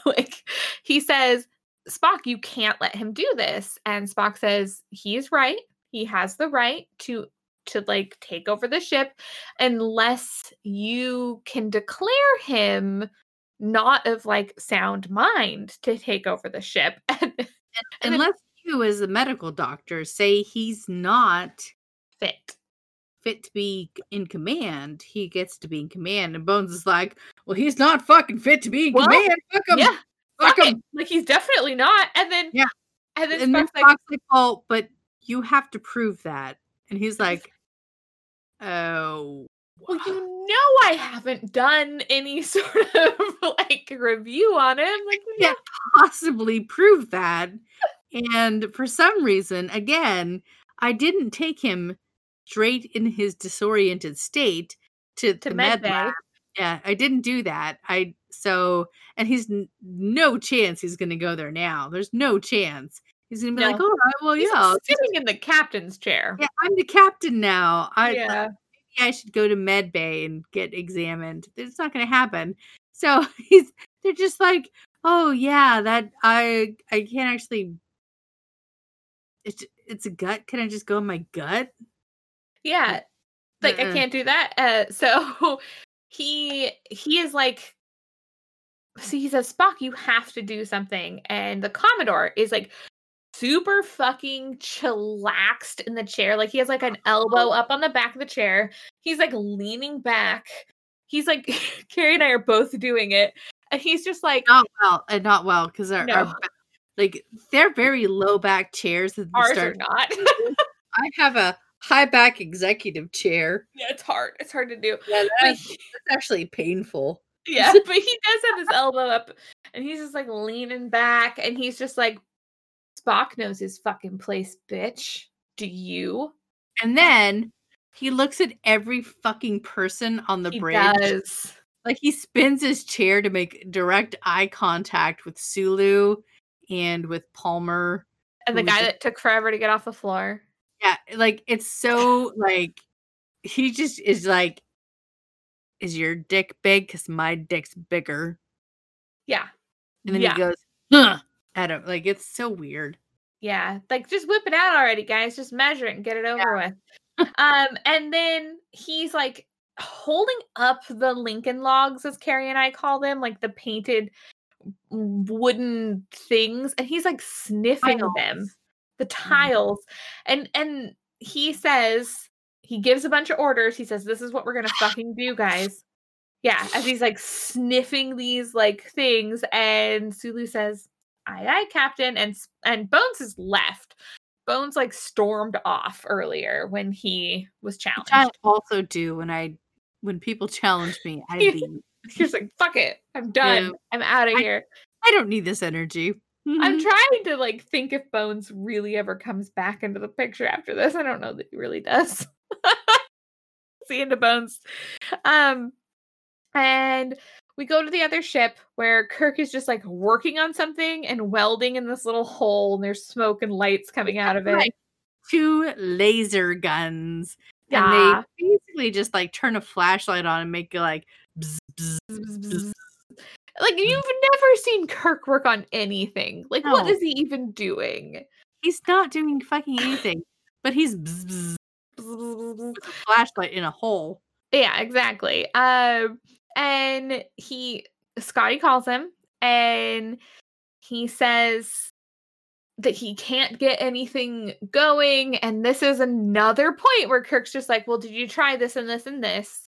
Like, he says, Spock, you can't let him do this. And Spock says, he is right. He has the right to, to like take over the ship unless you can declare him not of like sound mind to take over the ship. and, and unless who is a medical doctor say he's not fit fit to be in command. He gets to be in command, and Bones is like, well, he's not fucking fit to be in well, command. Fuck him. Yeah, fuck him. Like, he's definitely not. And then yeah, and then, and Spock's, then like, Spock's like, oh, but you have to prove that. And he's like, Oh. Well, you know I haven't done any sort of, like, review on it. Like, we can't possibly prove that. And for some reason, again, I didn't take him straight in his disoriented state to, to the med lab. Yeah, I didn't do that. I so, and he's n- no chance he's going to go there now. There's no chance. He's going to be no. like, all right, well, he's yeah. sitting in the captain's chair. Yeah, I'm the captain now. I, yeah. Uh, maybe I should go to med bay and get examined. It's not going to happen. So he's, they're just like, oh yeah, that I, I can't actually, it's, it's a gut. Can I just go in my gut? Yeah. Like uh-uh. I can't do that. Uh, so he, he is like, so he says, Spock, you have to do something. And the Commodore is like super fucking chillaxed in the chair. Like he has like an elbow up on the back of the chair. He's like leaning back. He's like, Carrie and I are both doing it. And he's just like. Not well. And not well. Because our, no. our back, like they're very low back chairs. That ours start- are not. I have a high back executive chair. Yeah, it's hard. It's hard to do. Yeah, that's, that's actually painful. Yeah, but he does have his elbow up, and he's just, like, leaning back, and he's just like, Spock knows his fucking place, bitch. Do you? And then he looks at every fucking person on the he bridge. Does. Like, he spins his chair to make direct eye contact with Sulu and with Palmer. And the guy that took forever to get off the floor. Yeah, like, it's so, like, he just is like, is your dick big? Because my dick's bigger. Yeah. And then yeah. he goes, huh, at him. Like, it's so weird. Yeah. Like, just whip it out already, guys. Just measure it and get it over yeah. with. um, And then he's, like, holding up the Lincoln logs, as Carrie and I call them, like the painted wooden things. And he's, like, sniffing tiles. them, the tiles. And And he says... He gives a bunch of orders. He says, this is what we're going to fucking do, guys. Yeah. As he's like sniffing these like things. And Sulu says, aye, aye, Captain. And, and Bones is left. Bones like stormed off earlier when he was challenged. I also do when I, when people challenge me, I leave. He's like, fuck it. I'm done. Yeah. I'm out of here. I don't need this energy. I'm trying to like think if Bones really ever comes back into the picture after this. I don't know that he really does. See into Bones. Um, and we go to the other ship where Kirk is just like working on something and welding in this little hole, and there's smoke and lights coming out of it. Like two laser guns. Yeah. And they basically just like turn a flashlight on and make it like bzz, bzz, bzz, bzz. Like you've never seen Kirk work on anything. Like no. What is he even doing? He's not doing fucking anything, but he's bzz, bzz. With a flashlight in a hole. Yeah, exactly. Um, and he, Scotty calls him, and he says that he can't get anything going. And this is another point where Kirk's just like, "Well, did you try this and this and this?"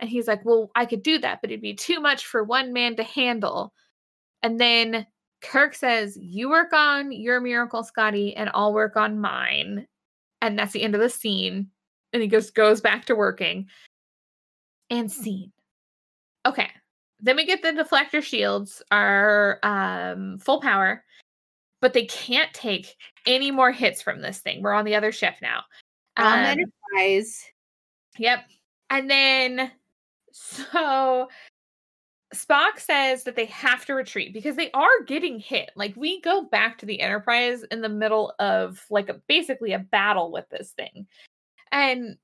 And he's like, "Well, I could do that, but it'd be too much for one man to handle." And then Kirk says, "You work on your miracle, Scotty, and I'll work on mine." And that's the end of the scene. And he goes goes back to working. And scene. Okay. Then we get the deflector shields are um, full power. But they can't take any more hits from this thing. We're on the other ship now. Um, on Enterprise. Yep. And then, so... Spock says that they have to retreat because they are getting hit. Like we go back to the Enterprise in the middle of like a, basically a battle with this thing. And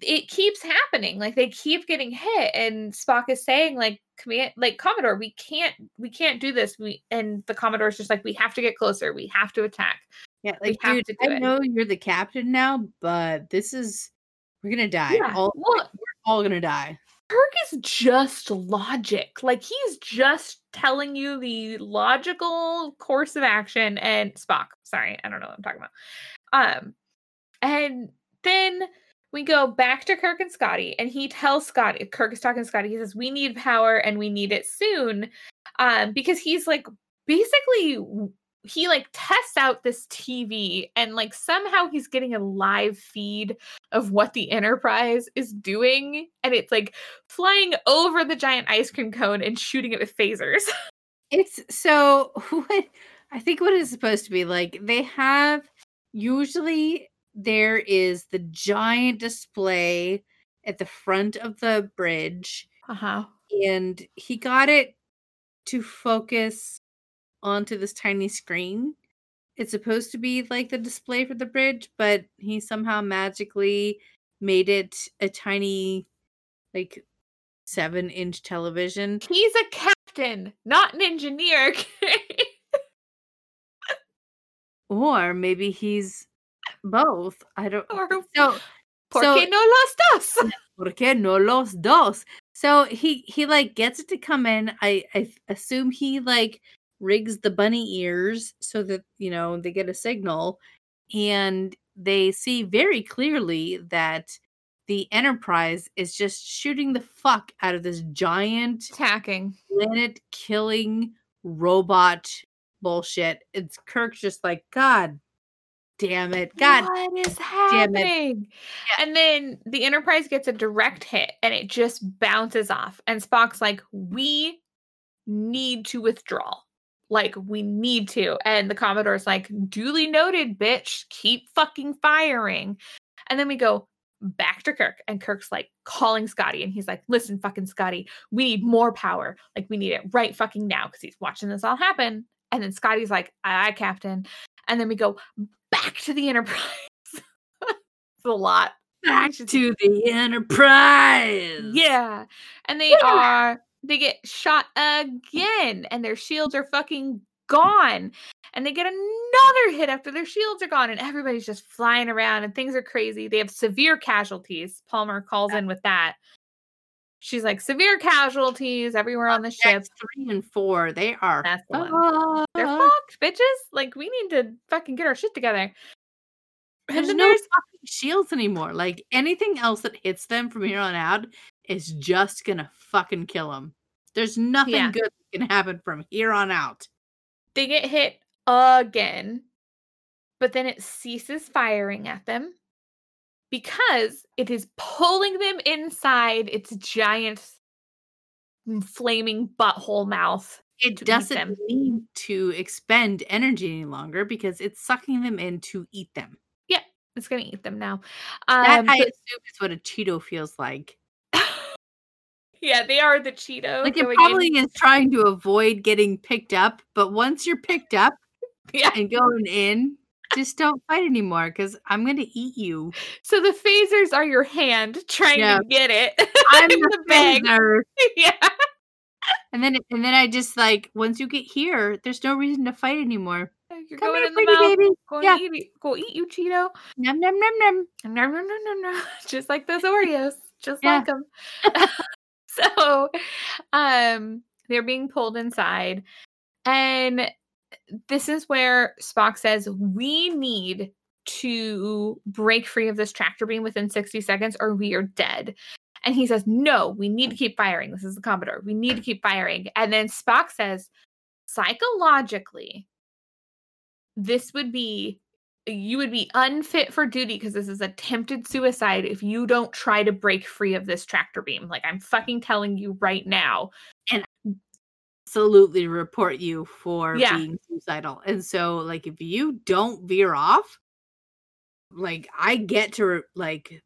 it keeps happening. Like they keep getting hit. And Spock is saying like, command, like Commodore, we can't, we can't do this. We, and the Commodore's just like, we have to get closer. We have to attack. Yeah. Like, dude, I it. know you're the captain now, but this is, we're going to die. Yeah, all, well, we're all going to die. Kirk is just logic. Like, he's just telling you the logical course of action. And Spock, sorry, I don't know what I'm talking about. Um, and then we go back to Kirk and Scotty. And he tells Scotty, Kirk is talking to Scotty. He says, we need power and we need it soon. Um, because he's, like, basically he like tests out this T V, and like somehow he's getting a live feed of what the Enterprise is doing, and it's like flying over the giant ice cream cone and shooting it with phasers. It's so what I think what it's supposed to be like. They have usually there is the giant display at the front of the bridge, uh-huh, and he got it to focus onto this tiny screen. It's supposed to be like the display for the bridge, but he somehow magically made it a tiny, like, seven inch television. He's a captain, not an engineer. Or maybe he's both. I don't know. So, ¿Por so, qué no los dos? ¿Por qué no los dos? So he he like gets it to come in. I I assume he like rigs the bunny ears so that, you know, they get a signal, and they see very clearly that the Enterprise is just shooting the fuck out of this giant attacking planet killing robot bullshit. It's Kirk's just like, God damn it. God what is happening? Yeah. And then the Enterprise gets a direct hit and it just bounces off. And Spock's like, we need to withdraw. Like, we need to. And the Commodore's like, duly noted, bitch. Keep fucking firing. And then we go back to Kirk. And Kirk's, like, calling Scotty. And he's like, listen, fucking Scotty, we need more power. Like, we need it right fucking now. Because he's watching this all happen. And then Scotty's like, aye, aye, Captain. And then we go back to the Enterprise. It's a lot. Back to the Enterprise. Yeah. And they are... They get shot again, and their shields are fucking gone. And they get another hit after their shields are gone, and everybody's just flying around, and things are crazy. They have severe casualties. Palmer calls in with that. She's like, severe casualties everywhere on the ship. That's three and four. They are That's the one. They're fucked, bitches. Like, we need to fucking get our shit together. And there's then no there's fucking shields anymore. Like, anything else that hits them from here on out is just gonna fucking kill them. There's nothing yeah. good that can happen from here on out. They get hit again, but then it ceases firing at them because it is pulling them inside its giant flaming butthole mouth. It doesn't need to expend energy any longer because it's sucking them in to eat them. Yeah, it's gonna eat them now. Um, that I assume is what a Cheeto feels like. Yeah, they are the Cheetos. Like, it probably in. is trying to avoid getting picked up, but once you're picked up yeah. and going in, just don't fight anymore, because I'm going to eat you. So the phasers are your hand trying yeah. to get it. I'm the phaser. Yeah. And then, and then I just, like, once you get here, there's no reason to fight anymore. You're Come going here, in the mouth. Baby. Go, yeah. eat it. Go eat you, Cheeto. Nom, nom, nom, nom. Nom, nom, nom, nom, nom. Just like those Oreos. Just yeah. like them. So, um, they're being pulled inside, and this is where Spock says, we need to break free of this tractor beam within sixty seconds or we are dead. And he says, no, we need to keep firing. This is the Commodore. We need to keep firing. And then Spock says, psychologically, this would be, you would be unfit for duty because this is attempted suicide if you don't try to break free of this tractor beam. Like, I'm fucking telling you right now. And I absolutely report you for yeah. being suicidal. And so, like, if you don't veer off, like, I get to, like...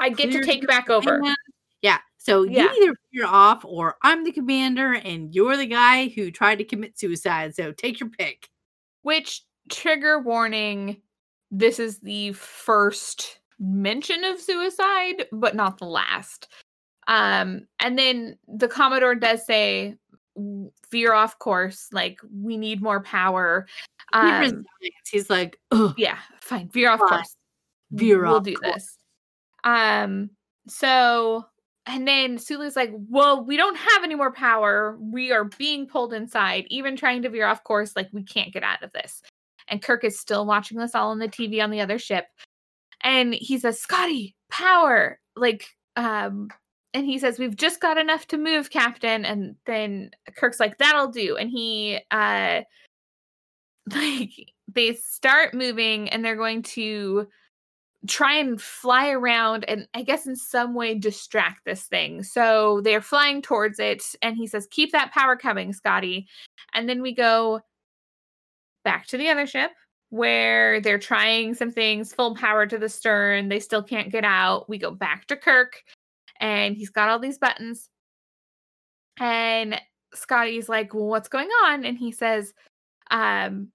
I get to take back over. Command. Yeah. So yeah. you either veer off or I'm the commander and you're the guy who tried to commit suicide. So take your pick. Which, trigger warning... This is the first mention of suicide, but not the last. Um, and then the Commodore does say, veer off course. Like, we need more power. Um, He's like, ugh, yeah, fine. Veer off fine. course. Veer we'll off do course. this. Um, so, and then Sulu's like, well, we don't have any more power. We are being pulled inside. Even trying to veer off course, like, we can't get out of this. And Kirk is still watching this all on the T V on the other ship. And he says, Scotty, power. Like, um, and he says, we've just got enough to move, Captain. And then Kirk's like, that'll do. And he uh, like they start moving and they're going to try and fly around and I guess in some way distract this thing. So they're flying towards it and he says, keep that power coming, Scotty. And then we go back to the other ship where they're trying some things, full power to the stern. They still can't get out. We go back to Kirk and he's got all these buttons. And Scotty's like, well, what's going on? And he says, um,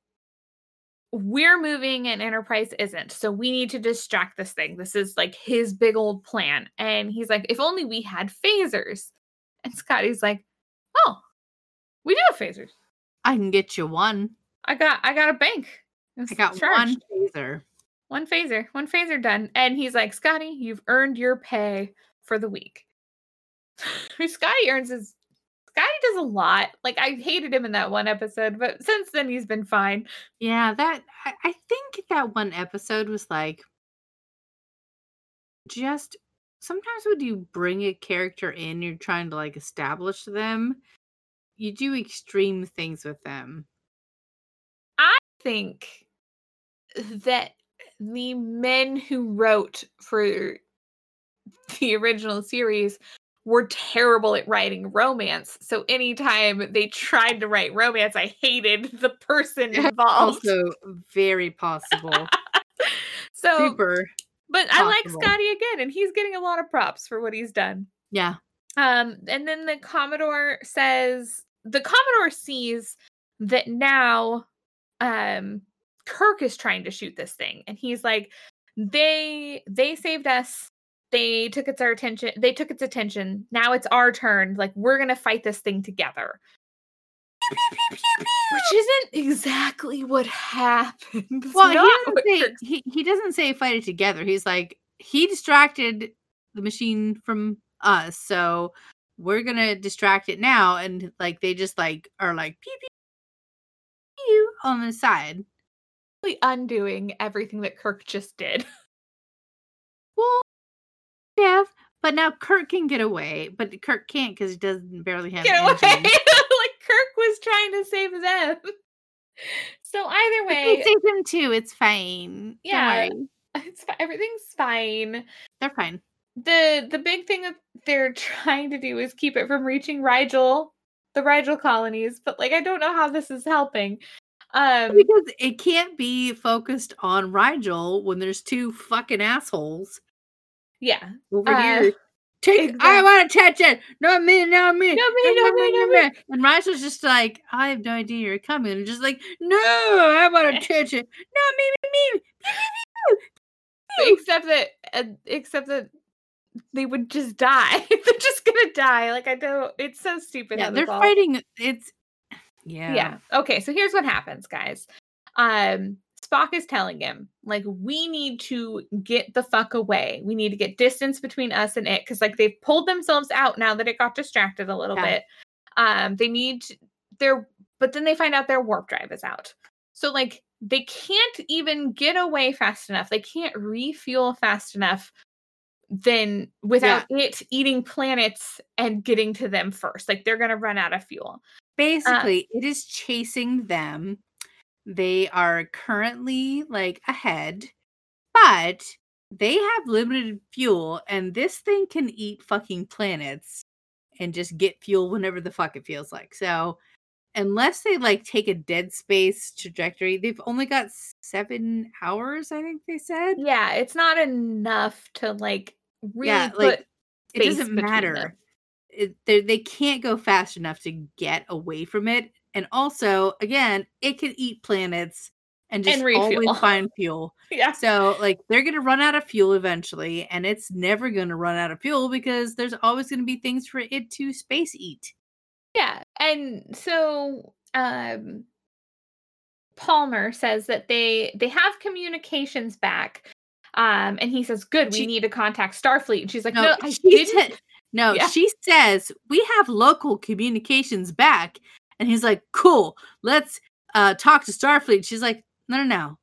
we're moving and Enterprise isn't. So we need to distract this thing. This is like his big old plan. And he's like, if only we had phasers. And Scotty's like, oh, we do have phasers. I can get you one. I got, I got a bank. I got charged. one phaser. One phaser. One phaser done. And he's like, Scotty, you've earned your pay for the week. Scotty earns his Scotty does a lot. Like, I hated him in that one episode, but since then he's been fine. Yeah, that I, I think that one episode was like, just sometimes when you bring a character in, you're trying to like establish them, you do extreme things with them. I think that the men who wrote for the original series were terrible at writing romance. So anytime they tried to write romance, I hated the person involved. Also very possible. So, super but possible. I like Scotty again, and he's getting a lot of props for what he's done. Yeah. Um, and then the Commodore says, the Commodore sees that now um, Kirk is trying to shoot this thing. And he's like, they, they saved us. They took its our attention. They took its attention. Now it's our turn. Like, we're gonna fight this thing together. Which isn't exactly what happened. Well, he doesn't, say, he, he doesn't say fight it together. He's like, he distracted the machine from us, so we're gonna distract it now. And like, they just like are like pew pew, pew on the side, undoing everything that Kirk just did. Well. Dev, but now Kirk can get away, but Kirk can't because he doesn't barely have get away. Like, Kirk was trying to save them. So either way, they saved him too. It's fine. Yeah, it's everything's fine. They're fine. the The big thing that they're trying to do is keep it from reaching Rigel, the Rigel colonies. But like, I don't know how this is helping. Um, because it can't be focused on Rigel when there's two fucking assholes. Yeah. Over uh, here. Take, exactly. I want attention. No me, no me. No me, no me, no me. And Rigel's just like, I have no idea you're coming. And just like, no, I want attention. No me, me, me. Except that, uh, except that they would just die. They're just gonna die. Like I don't. It's so stupid. Yeah, they're ball. Fighting. It's. Yeah. Yeah. Okay. So here's what happens, guys. Um. Spock is telling him, like, we need to get the fuck away. We need to get distance between us and it. Because, like, they've pulled themselves out now that it got distracted a little yeah. bit. Um, they need their... But then they find out their warp drive is out. So, like, they can't even get away fast enough. They can't refuel fast enough then without yeah. it eating planets and getting to them first. Like, they're going to run out of fuel. Basically, uh, it is chasing them. They are currently like ahead, but they have limited fuel, and this thing can eat fucking planets and just get fuel whenever the fuck it feels like. So unless they like take a dead space trajectory, they've only got seven hours, I think they said. Yeah, it's not enough to like really yeah, put like, space it doesn't matter. It, they can't go fast enough to get away from it. And also, again, it can eat planets and just and always find fuel. Yeah. So, like, they're going to run out of fuel eventually, and it's never going to run out of fuel because there's always going to be things for it to space eat. Yeah. And so, um, Palmer says that they they have communications back, um, and he says, "Good, she, we need to contact Starfleet." And she's like, "No, no I didn't." T- no, yeah. She says, "We have local communications back." And he's like, cool, let's uh, talk to Starfleet. She's like, no, no, no.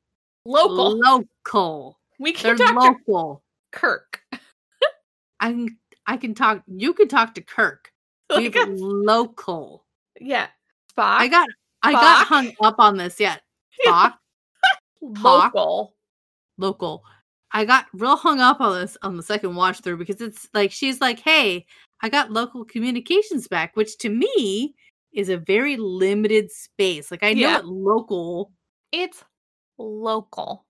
Local. Local. We can They're talk local. To Kirk. I, can, I can talk. You can talk to Kirk. Like We're a, local. Yeah. Spock. I got I Spock. got hung up on this. Yeah. Spock. Local. Local. I got real hung up on this on the second watch through because it's like, she's like, hey, I got local communications back, which to me is a very limited space. Like, I know yeah. it local. It's local.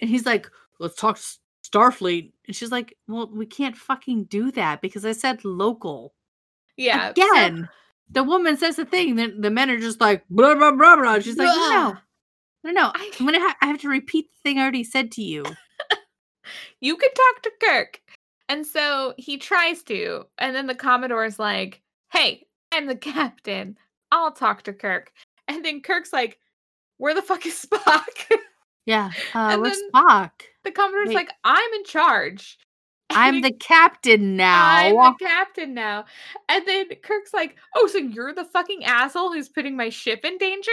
And he's like, let's talk Starfleet. And she's like, well, we can't fucking do that because I said local. Yeah. Again, so- the woman says the thing. Then the men are just like, blah, blah, blah, blah. She's like, no. No, no, I, I'm gonna. Ha- I have to repeat the thing I already said to you. You can talk to Kirk, and so he tries to, and then the Commodore's like, "Hey, I'm the captain. I'll talk to Kirk." And then Kirk's like, "Where the fuck is Spock?" Yeah, uh, where's Spock? The Commodore's Wait. like, "I'm in charge. I'm the captain now. I'm the captain now." And then Kirk's like, "Oh, so you're the fucking asshole who's putting my ship in danger?"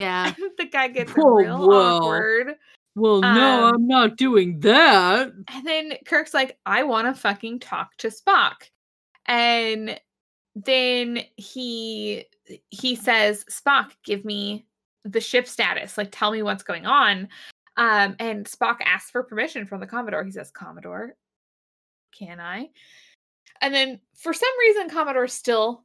Yeah, the guy gets oh, real whoa. awkward. Well, um, no, I'm not doing that. And then Kirk's like, I want to fucking talk to Spock. And then he he says, Spock, give me the ship status. Like, tell me what's going on. Um, and Spock asks for permission from the Commodore. He says, Commodore, can I? And then for some reason, Commodore's still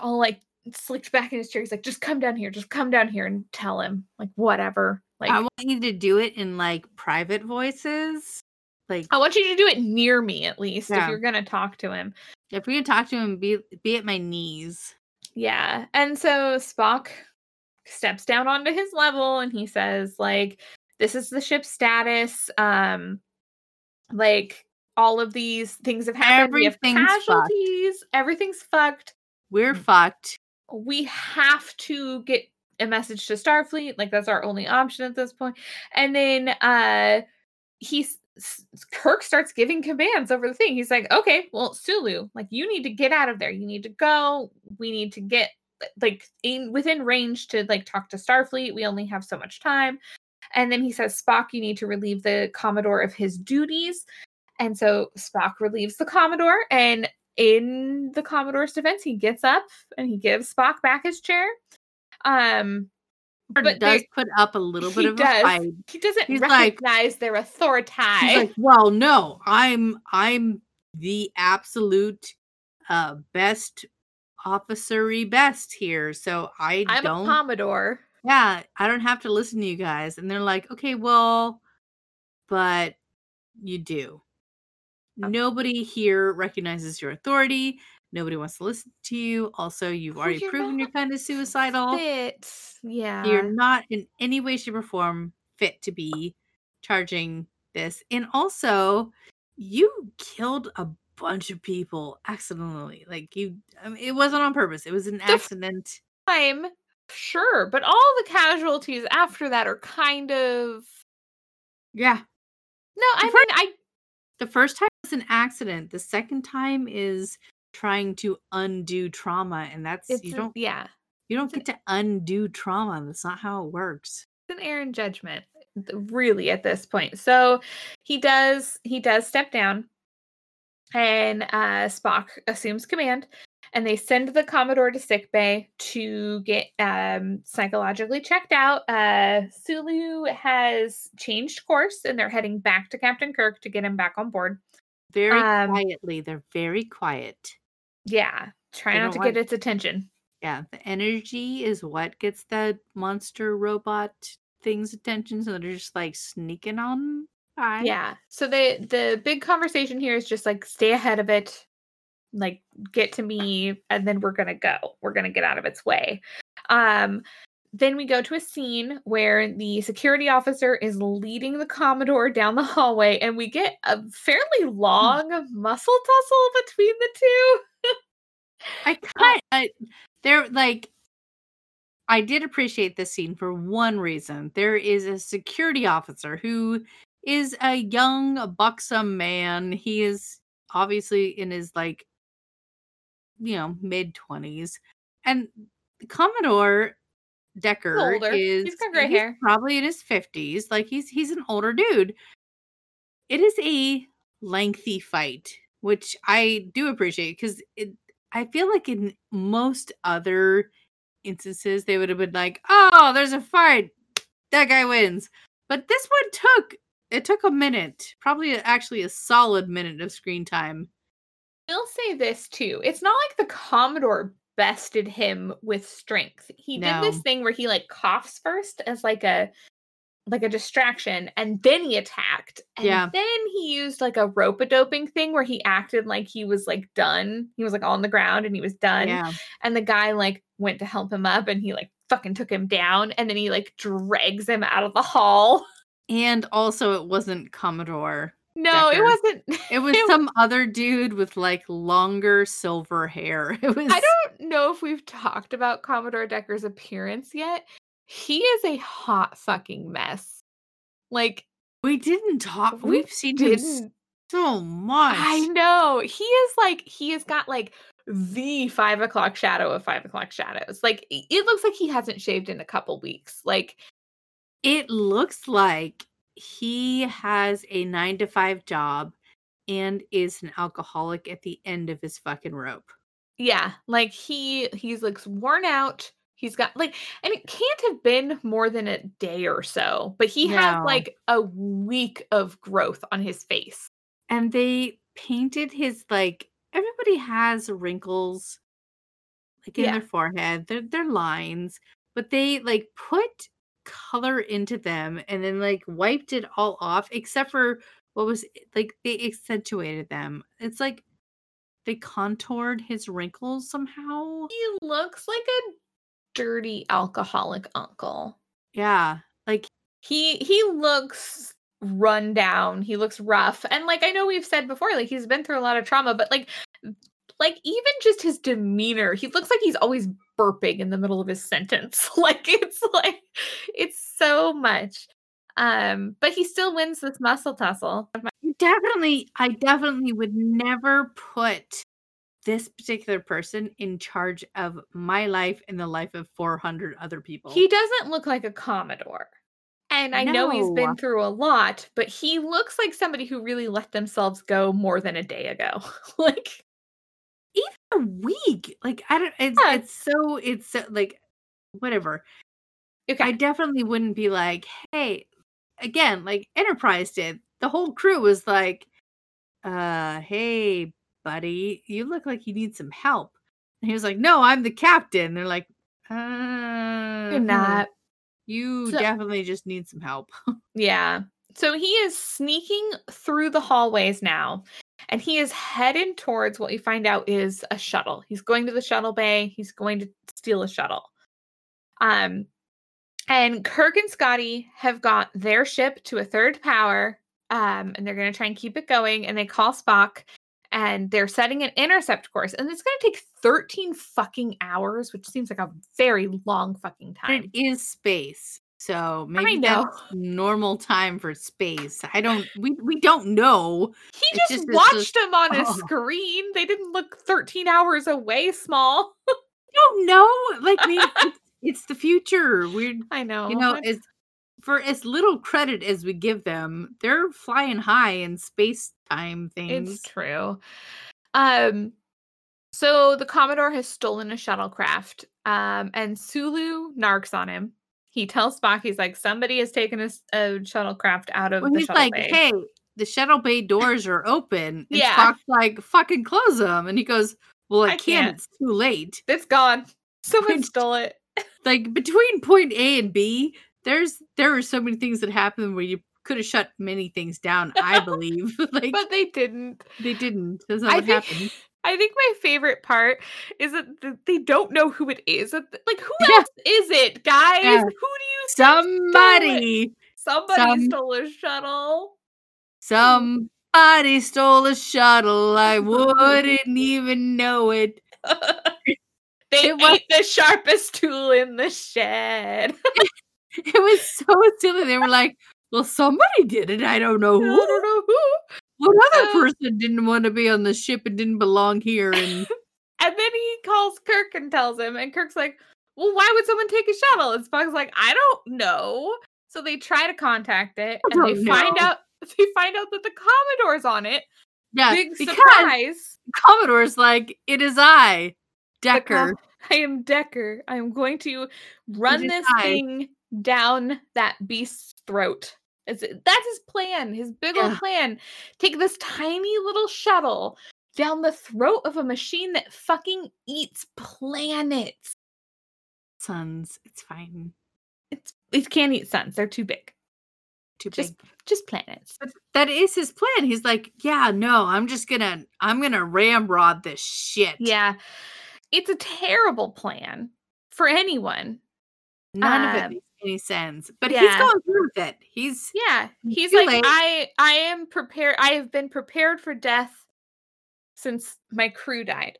all like, slicked back in his chair. He's like, just come down here. Just come down here and tell him. Like, whatever. Like, I want you to do it in, like, private voices. Like, I want you to do it near me, at least, yeah. if you're going to talk to him. If we can talk to him, be, be at my knees. Yeah. And so Spock steps down onto his level, and he says, like, this is the ship's status. Um, like, all of these things have happened. We have casualties. Fucked. Everything's fucked. We're mm-hmm. fucked. We have to get a message to Starfleet. Like, that's our only option at this point. And then uh, he's, Kirk starts giving commands over the thing. He's like, okay, well, Sulu, like, you need to get out of there. You need to go. We need to get, like, in within range to, like, talk to Starfleet. We only have so much time. And then he says, Spock, you need to relieve the Commodore of his duties. And so Spock relieves the Commodore, and in the Commodore's defense, he gets up and he gives Spock back his chair. Um, but does put up a little bit of does. a fight. He doesn't he's recognize like, their authority. He's like, well, no, I'm I'm the absolute uh, best officery best here, so I I'm don't. I'm a Commodore. Yeah, I don't have to listen to you guys. And they're like, okay, well, but you do. Nobody here recognizes your authority. Nobody wants to listen to you. Also, you've already you're proven you're kind of suicidal. Fit. Yeah. You're not in any way, shape, or form fit to be charging this. And also, you killed a bunch of people accidentally. Like, you, I mean, it wasn't on purpose. It was an the accident. Time, sure. But all the casualties after that are kind of. Yeah. No, I mean, I. The first time is an accident. The second time is trying to undo trauma, and that's it's you don't. A, yeah, you don't it's get an, to undo trauma. That's not how it works. It's an error in judgment, really, at this point. So he does. He does step down, and uh, Spock assumes command, and they send the Commodore to sickbay to get um, psychologically checked out. Uh, Sulu has changed course, and they're heading back to Captain Kirk to get him back on board. Very um, quietly. They're very quiet. Yeah. Try not to want... get its attention. Yeah. The energy is what gets the monster robot thing's attention, so they're just, like, sneaking on by. Yeah. So they, the big conversation here is just, like, stay ahead of it. Like, get to me, and then we're gonna go. We're gonna get out of its way. Um, then we go to a scene where the security officer is leading the Commodore down the hallway, and we get a fairly long muscle tussle between the two. I kind of, they're like, I did appreciate this scene for one reason. There is a security officer who is a young, buxom man. He is obviously in his, like, you know, mid-twenties. And Commodore Decker is he's got gray he's hair. Probably in his fifties. Like, he's he's an older dude. It is a lengthy fight, which I do appreciate, because I feel like in most other instances, they would have been like, oh, there's a fight. that guy wins. But this one took, it took a minute, probably actually a solid minute of screen time. I'll say this too. It's not like the Commodore bested him with strength. He no. did this thing where he like coughs first as like a like a distraction, and then he attacked. And yeah. then he used like a rope-a-doping thing where he acted like he was like done. He was like on the ground and he was done. Yeah. And the guy like went to help him up and he like fucking took him down, and then he like drags him out of the hall. And also it wasn't Commodore. No, Decker. It wasn't. It was it some was... other dude with like longer silver hair. It was. I don't know if we've talked about Commodore Decker's appearance yet. He is a hot fucking mess. Like we didn't talk. We've we seen didn't... him so much. I know. He is like he has got like the five o'clock shadow of five o'clock shadows. Like it looks like he hasn't shaved in a couple weeks. Like it looks like. He has a nine to five job and is an alcoholic at the end of his fucking rope. Yeah. Like he, he looks worn out. He's got like, and it can't have been more than a day or so, but he no. had like a week of growth on his face. And they painted his, like, everybody has wrinkles like in yeah. their forehead, their, their lines, but they like put color into them and then like wiped it all off except for what was like they accentuated them. It's like they contoured his wrinkles somehow. He looks like a dirty alcoholic uncle. Yeah, like he he looks run down. He looks rough, and like I know we've said before, like he's been through a lot of trauma, but like like even just his demeanor, he looks like he's always burping in the middle of his sentence. Like it's like it's so much. Um, but he still wins this muscle tussle. Definitely, I definitely would never put this particular person in charge of my life and the life of four hundred other people. He doesn't look like a Commodore. And I no. know he's been through a lot, but he looks like somebody who really let themselves go more than a day ago. Like even a week, like I don't. It's, yeah. it's so. It's so, like whatever. Okay, I definitely wouldn't be like, hey, again, like Enterprise did. The whole crew was like, uh, hey, buddy, you look like you need some help. And he was like, no, I'm the captain. They're like, uh, you're not. You so, definitely just need some help. Yeah. So he is sneaking through the hallways now. And he is headed towards what we find out is a shuttle. He's going to the shuttle bay. He's going to steal a shuttle. Um, and Kirk and Scotty have got their ship to a third power. Um, and they're going to try and keep it going. And they call Spock. And they're setting an intercept course. And it's going to take thirteen fucking hours, which seems like a very long fucking time. It is space. So maybe that's normal time for space. I don't, we we don't know. He just, just watched just, him on oh. a screen. They didn't look thirteen hours away small. I don't know. Like maybe it's, it's the future. We're, I know. You know, as, for as little credit as we give them, they're flying high in space time things. It's true. Um, so the Commodore has stolen a shuttlecraft um, and Sulu narcs on him. He tells Spock, he's like, somebody has taken a, a shuttlecraft out of well, the shuttle like, bay. He's like, hey, the shuttle bay doors are open. And yeah. Spock's like, fucking close them. And he goes, well, I, I can't. can't. It's too late. It's gone. Someone Which, stole it. Like, between point A and B, there's there are so many things that happen where you could have shut many things down, I believe. Like, but they didn't. They didn't. That's not I what think- happened. I think my favorite part is that they don't know who it is. Like, who yeah. else is it, guys? Yeah. Who do you think Somebody. Stole Somebody Some... stole a shuttle. Somebody stole a shuttle. I wouldn't even know it. They it was... ate the sharpest tool in the shed. It was so silly. They were like, well, somebody did it. I don't know who. I don't know who. What other person didn't want to be on the ship and didn't belong here? And and then he calls Kirk and tells him, and Kirk's like, well, why would someone take a shuttle? And Spock's like, I don't know. So they try to contact it, and they know. find out they find out that the Commodore's on it. Yeah, big surprise. Commodore's like, it is I, Decker. Com- I am Decker. I am going to run this I. thing down that beast's throat. That's his plan, his big old yeah. plan. Take this tiny little shuttle down the throat of a machine that fucking eats planets. Suns, it's fine. It's it can't eat suns. They're too big. Too just, big. Just planets. But that is his plan. He's like, yeah, no, I'm just gonna, I'm gonna ramrod this shit. Yeah, it's a terrible plan for anyone. None um, of it makes any sense. But yeah. he's going through with it. He's yeah. He's like, late. I, I am prepared. I have been prepared for death since my crew died.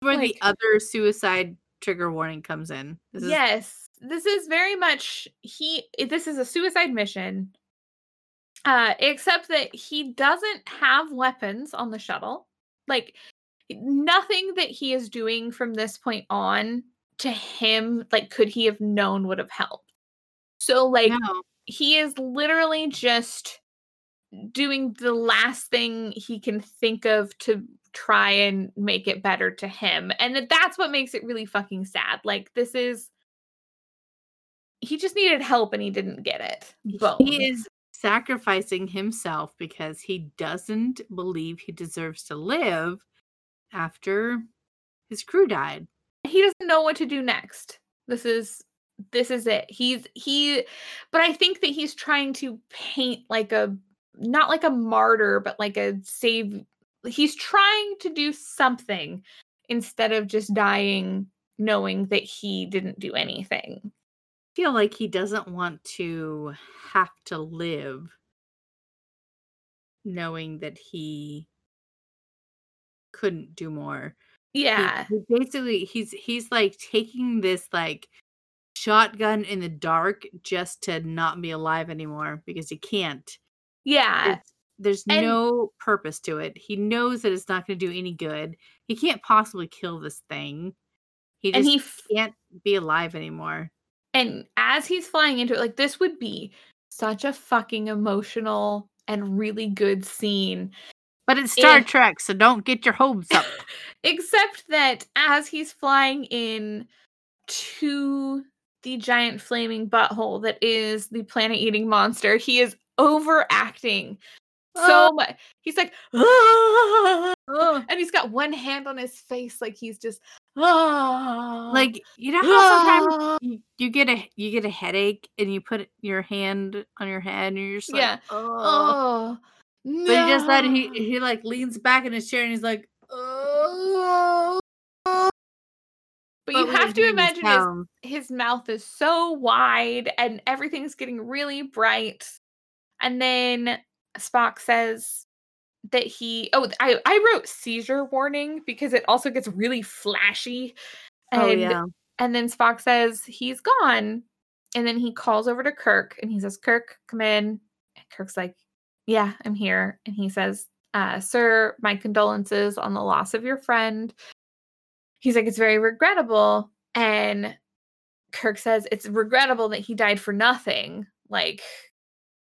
Where like, the other suicide trigger warning comes in. This is- yes, this is very much he. This is a suicide mission. Uh, except that he doesn't have weapons on the shuttle. Like nothing that he is doing from this point on. To him, like, could he have known would have helped? So, like, no. He is literally just doing the last thing he can think of to try and make it better to him. And that's what makes it really fucking sad. Like, this is... He just needed help and he didn't get it. Both. He is sacrificing himself because he doesn't believe he deserves to live after his crew died. He doesn't know what to do next. This is this is it. He's he, but I think that he's trying to paint like a not like a martyr, but like a save. He's trying to do something instead of just dying, knowing that he didn't do anything. I feel like he doesn't want to have to live, knowing that he couldn't do more. Yeah. He, he basically, he's he's like taking this like shotgun in the dark just to not be alive anymore because he can't. Yeah. It's, there's and, no purpose to it. He knows that it's not going to do any good. He can't possibly kill this thing. He just he f- can't be alive anymore. And as he's flying into it, like this would be such a fucking emotional and really good scene. But it's Star if, Trek, so don't get your hopes up. Except that as he's flying in to the giant flaming butthole that is the planet-eating monster, he is overacting oh. so much. He's like, ah! oh. and he's got one hand on his face, like he's just, ah! like you know how sometimes you, you get a you get a headache and you put your hand on your head and you're just like, yeah. oh. oh. No. But he just that he he like leans back in his chair and he's like, oh. But, but you have to imagine his, his mouth is so wide and everything's getting really bright. And then Spock says that he oh I I wrote seizure warning because it also gets really flashy. And, oh yeah. And then Spock says he's gone. And then he calls over to Kirk and he says, "Kirk, come in." And Kirk's like, "Yeah, I'm here." And he says, uh, "Sir, my condolences on the loss of your friend." He's like, "It's very regrettable." And Kirk says, "It's regrettable that he died for nothing." Like,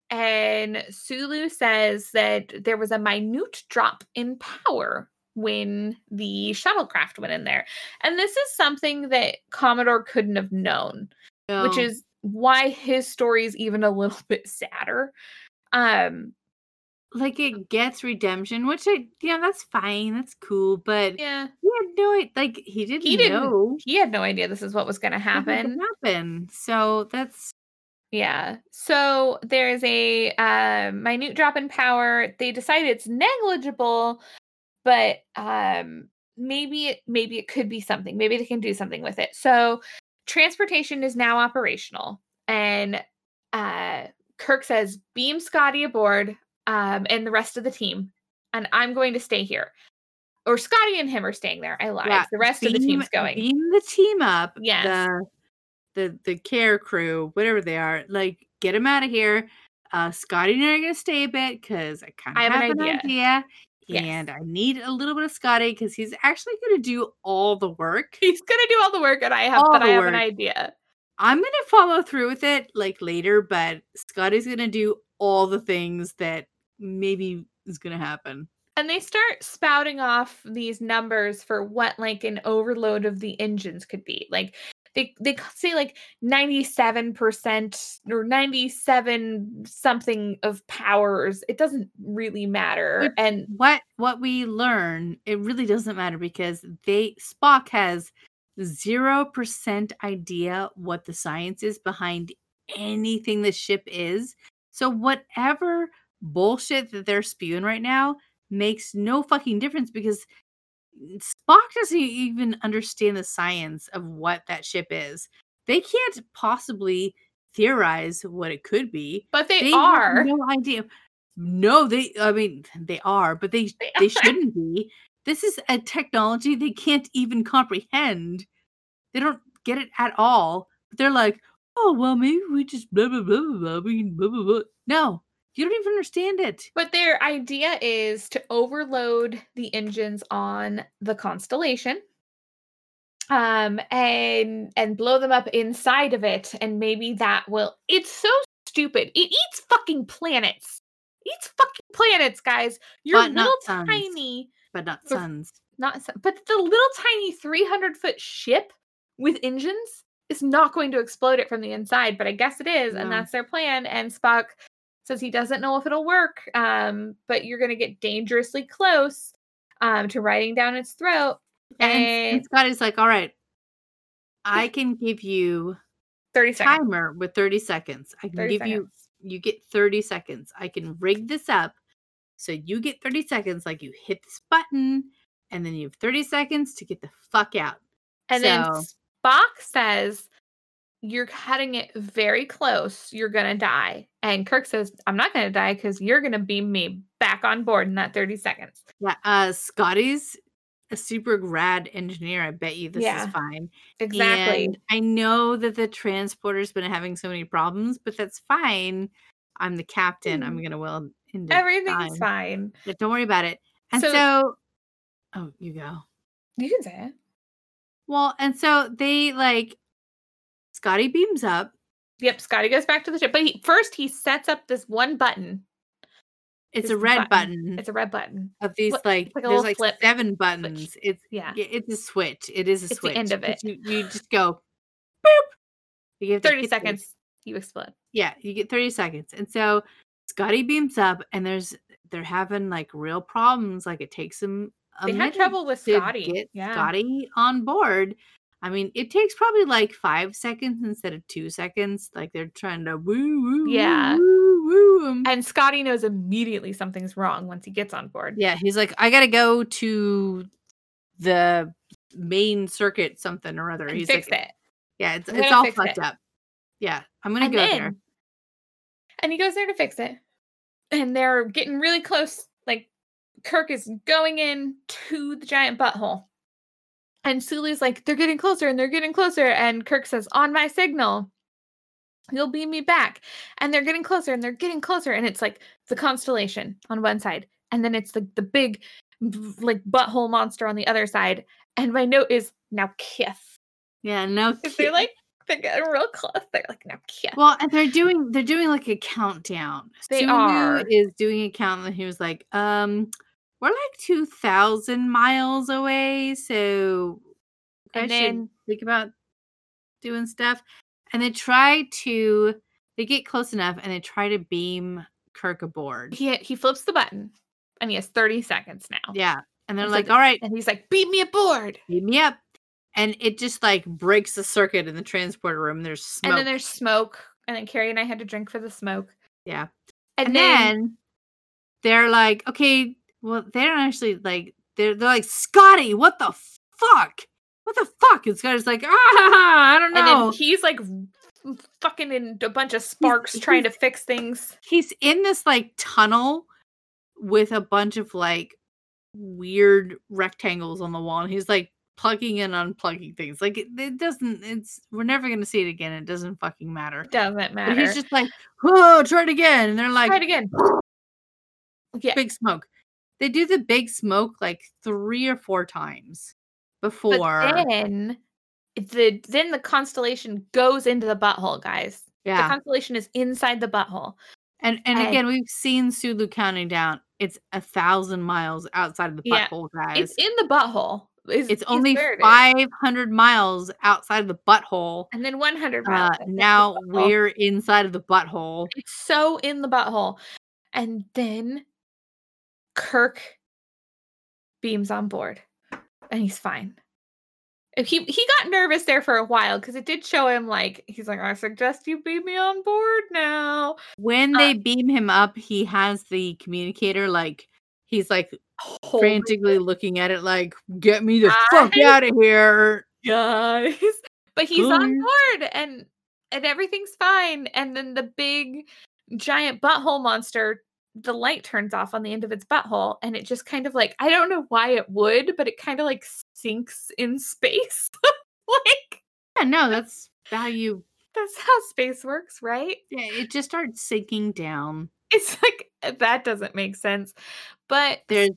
and Sulu says that there was a minute drop in power when the shuttlecraft went in there. And this is something that Commodore couldn't have known, no. which is why his story is even a little bit sadder. Um, Like it gets redemption, which I yeah, that's fine, that's cool, but yeah, he had no like he didn't he didn't know he had no idea this is what was going to happen. Happen, so that's yeah. So there is a uh, minute drop in power. They decide it's negligible, but um, maybe it maybe it could be something. Maybe they can do something with it. So transportation is now operational, and uh, Kirk says, "Beam Scotty aboard." Um, and the rest of the team, and I'm going to stay here. Or Scotty and him are staying there. I lied. Yeah, the rest beam, of the team's going. Beam the team up. Yes. The the, the care crew, whatever they are, like get them out of here. Uh, Scotty and I are going to stay a bit because I kind of have, have an idea. idea yes. And I need a little bit of Scotty because he's actually going to do all the work. He's going to do all the work, and I have all but I have work. an idea. I'm going to follow through with it like later, but Scotty's going to do all the things that. Maybe is going to happen. And they start spouting off these numbers for what like an overload of the engines could be. Like they they say like ninety-seven percent or ninety-seven something of powers. It doesn't really matter. Which, and what what we learn, it really doesn't matter because they Spock has zero percent idea what the science is behind anything the ship is. So whatever bullshit that they're spewing right now makes no fucking difference because Spock doesn't even understand the science of what that ship is. They can't possibly theorize what it could be. But they, they are. Have no idea. No, they, I mean, they are, but they they, they shouldn't be. This is a technology they can't even comprehend. They don't get it at all. But they're like, oh, well, maybe we just blah, blah, blah, blah, blah, blah, blah, blah. No. You don't even understand it. But their idea is to overload the engines on the Constellation um, and and blow them up inside of it. And maybe that will... It's so stupid. It eats fucking planets. It eats fucking planets, guys. Your but little not tiny... Suns. But not suns. Not sun, But the little tiny three hundred foot ship with engines is not going to explode it from the inside. But I guess it is. No. And that's their plan. And Spock... says he doesn't know if it'll work, um, but you're going to get dangerously close um, to riding down its throat. And, and Scotty's like, all right, I can give you thirty seconds. Timer with thirty seconds. I can give seconds. you, you get thirty seconds. I can rig this up. So you get thirty seconds, like you hit this button and then you have thirty seconds to get the fuck out. And so, then Spock says, you're cutting it very close. You're going to die. And Kirk says, I'm not going to die because you're going to beam me back on board in that thirty seconds. Yeah. Uh, Scotty's a super rad engineer. I bet you this yeah, is fine. Exactly. And I know that the transporter's been having so many problems, but that's fine. I'm the captain. Mm. I'm going to will. Everything's fine. But don't worry about it. And so, so. Oh, you go. You can say it. Well, and so they like. Scotty beams up. Yep, Scotty goes back to the ship. But he, first he sets up this one button. It's this a red button. button. It's a red button. Of these what, like, like there's like flip. seven buttons. Switch. It's yeah. It's a switch. It is a it's switch. It's the end of it. You, you just go, boop. You get thirty seconds. This. You explode. Yeah, you get thirty seconds. And so Scotty beams up and there's they're having like real problems. Like it takes them a They had trouble with Scotty. Get yeah. Scotty on board. I mean, it takes probably like five seconds instead of two seconds. Like they're trying to woo, woo, yeah. woo, woo, woo. And Scotty knows immediately something's wrong once he gets on board. Yeah, he's like, I got to go to the main circuit something or other. And he's fix like, it. Yeah, it's it's all fucked it. up. Yeah, I'm going to go then, there. And he goes there to fix it. And they're getting really close. Like Kirk is going in to the giant butthole. And Sulu's like, they're getting closer and they're getting closer. And Kirk says, on my signal, you'll beam me back. And they're getting closer and they're getting closer. And it's like the Constellation on one side. And then it's like the, the big like butthole monster on the other side. And my note is, now kiss. Yeah, now kiss. They're like, they're getting real close. They're like, now kiss. Well, and they're doing, they're doing like a countdown. They Sulu are. is doing a countdown. He was like, um... we're like two thousand miles away, so I and then, should think about doing stuff. And they try to, they get close enough, and they try to beam Kirk aboard. He he flips the button, and he has thirty seconds now. Yeah, and they're and like, so, all right. And he's like, beam me aboard. Beam me up. And it just, like, breaks the circuit in the transporter room. There's smoke. And then there's smoke. And then Carrie and I had to drink for the smoke. Yeah. And, and then, then they're like, okay, well, they don't actually, like, they're, they're like, Scotty, what the fuck? What the fuck? And Scotty's like, ah, I don't know. And then he's, like, fucking in a bunch of sparks he's, trying he's, to fix things. He's in this, like, tunnel with a bunch of, like, weird rectangles on the wall. And he's, like, plugging and unplugging things. Like, it, it doesn't, it's, we're never going to see it again. It doesn't fucking matter. It doesn't matter. But he's just like, oh, try it again. And they're like. Try it again. Yeah. Big smoke. They do the big smoke like three or four times before. But then the then the Constellation goes into the butthole, guys. Yeah, the Constellation is inside the butthole. And and, and again, we've seen Sulu counting down. It's a thousand miles outside of the butthole, yeah, guys. It's in the butthole. It's, it's only five hundred miles outside of the butthole. And then one hundred miles. Uh, now we're inside of the butthole. It's so in the butthole. And then Kirk beams on board. And he's fine. He he got nervous there for a while because it did show him, like, he's like, I suggest you beam me on board now. When uh, they beam him up, he has the communicator, like, he's like frantically looking at it, like, get me the guys, fuck out of here, guys. But he's Ooh. on board, and and everything's fine. And then the big giant butthole monster, the light turns off on the end of its butthole, and it just kind of, like, I don't know why it would, but it kind of, like, sinks in space. Like, yeah, no, that's how you that's how space works, right? Yeah, it just starts sinking down. It's like, that doesn't make sense. But there's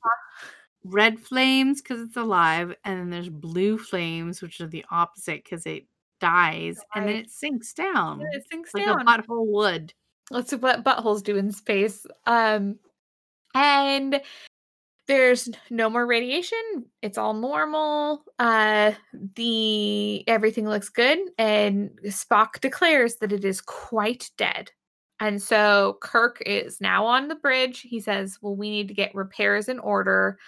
red flames because it's alive, and then there's blue flames, which are the opposite because it dies, and then it sinks down. It sinks like down. Like a butthole would. That's what buttholes do in space. Um, and there's no more radiation. It's all normal. Uh, the everything looks good, and Spock declares that it is quite dead. And so Kirk is now on the bridge. He says, well, we need to get repairs in order.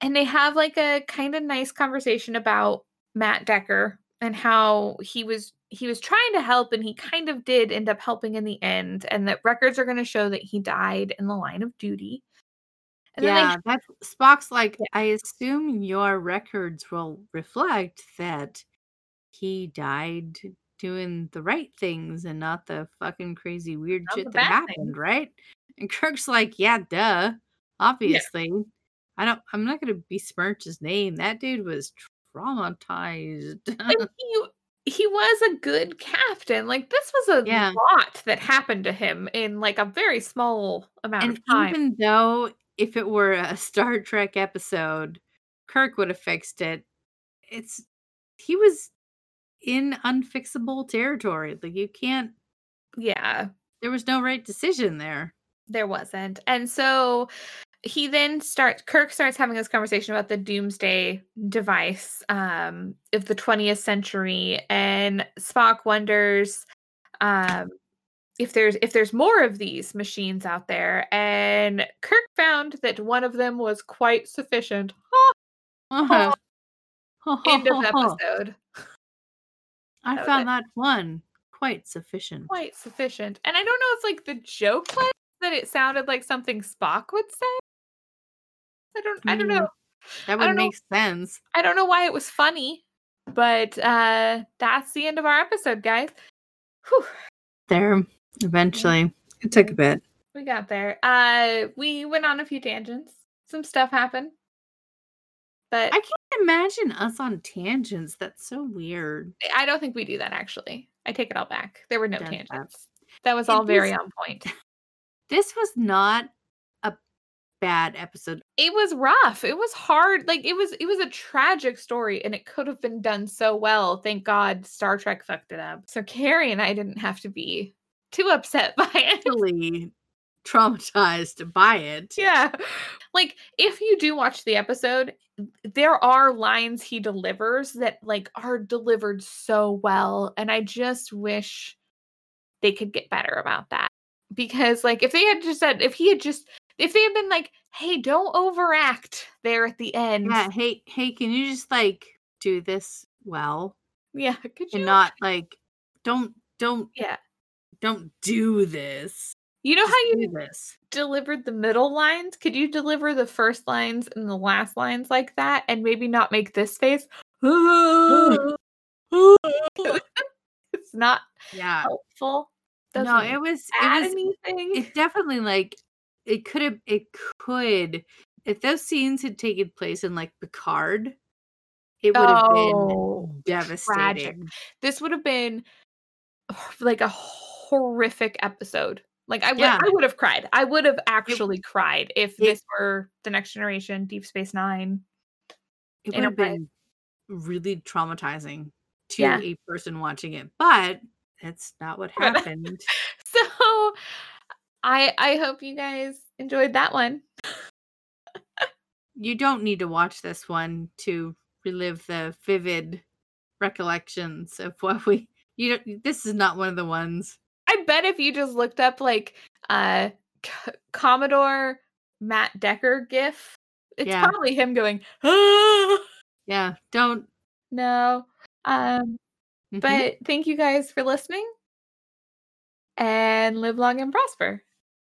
And they have, like, a kind of nice conversation about Matt Decker and how he was he was trying to help, and he kind of did end up helping in the end, and that records are going to show that he died in the line of duty. And yeah, then they- that's, Spock's like, yeah. I assume your records will reflect that he died doing the right things and not the fucking crazy weird not shit that happened, thing. Right? And Kirk's like, yeah, duh. Obviously. Yeah. I don't I'm not gonna besmirch his name. That dude was traumatized. he, he was a good captain. Like, this was a yeah. lot that happened to him in, like, a very small amount and of time. Even though if it were a Star Trek episode, Kirk would have fixed it. It's he was in unfixable territory. Like, you can't yeah there was no right decision there there wasn't. And so he then starts Kirk starts having this conversation about the doomsday device um of the twentieth century, and Spock wonders um if there's if there's more of these machines out there, and Kirk found that one of them was quite sufficient. uh-huh. End of episode. I that found that one quite sufficient. Quite sufficient. And I don't know if, like, the joke was that it sounded like something Spock would say. I don't I don't mm. know. That would make know. sense. I don't know why it was funny, but uh, that's the end of our episode, guys. Whew. There. Eventually. It took a bit. We got there. Uh, we went on a few tangents. Some stuff happened. But I can't imagine us on tangents. That's so weird. I don't think we do that, actually. I take it all back. There were no That's tangents. That was all very was, on point. This was not a bad episode. It was rough. It was hard. Like, it was it was a tragic story, and it could have been done so well. Thank God Star Trek fucked it up. So Carrie and I didn't have to be too upset by it. Really traumatized by it. Yeah. Like, if you do watch the episode, there are lines he delivers that, like, are delivered so well. And I just wish they could get better about that. Because, like, if they had just said, if he had just, if they had been like, hey, don't overact there at the end. Yeah. Hey, hey, can you just, like, do this well? Yeah. Could you? And not, like, don't, don't, yeah. don't do this. You know Just how you this. delivered the middle lines? Could you deliver the first lines and the last lines like that, and maybe not make this face? It's not yeah. helpful. Doesn't no, it was. Add it was, anything? It definitely, like, it could have. It could if those scenes had taken place in, like, Picard, it would have oh, been devastating. Tragic. This would have been like a horrific episode. Like, I would, yeah. I would have cried. I would have actually it, cried if it, this were The Next Generation, Deep Space Nine. It would have been really traumatizing to yeah. a person watching it, but that's not what happened. So, I I hope you guys enjoyed that one. You don't need to watch this one to relive the vivid recollections of what we... You don't, this is not one of the ones. I bet if you just looked up, like, uh, C- Commodore Matt Decker gif, it's yeah. probably him going, ah! Yeah, don't... No. Um, mm-hmm. But thank you guys for listening. And live long and prosper.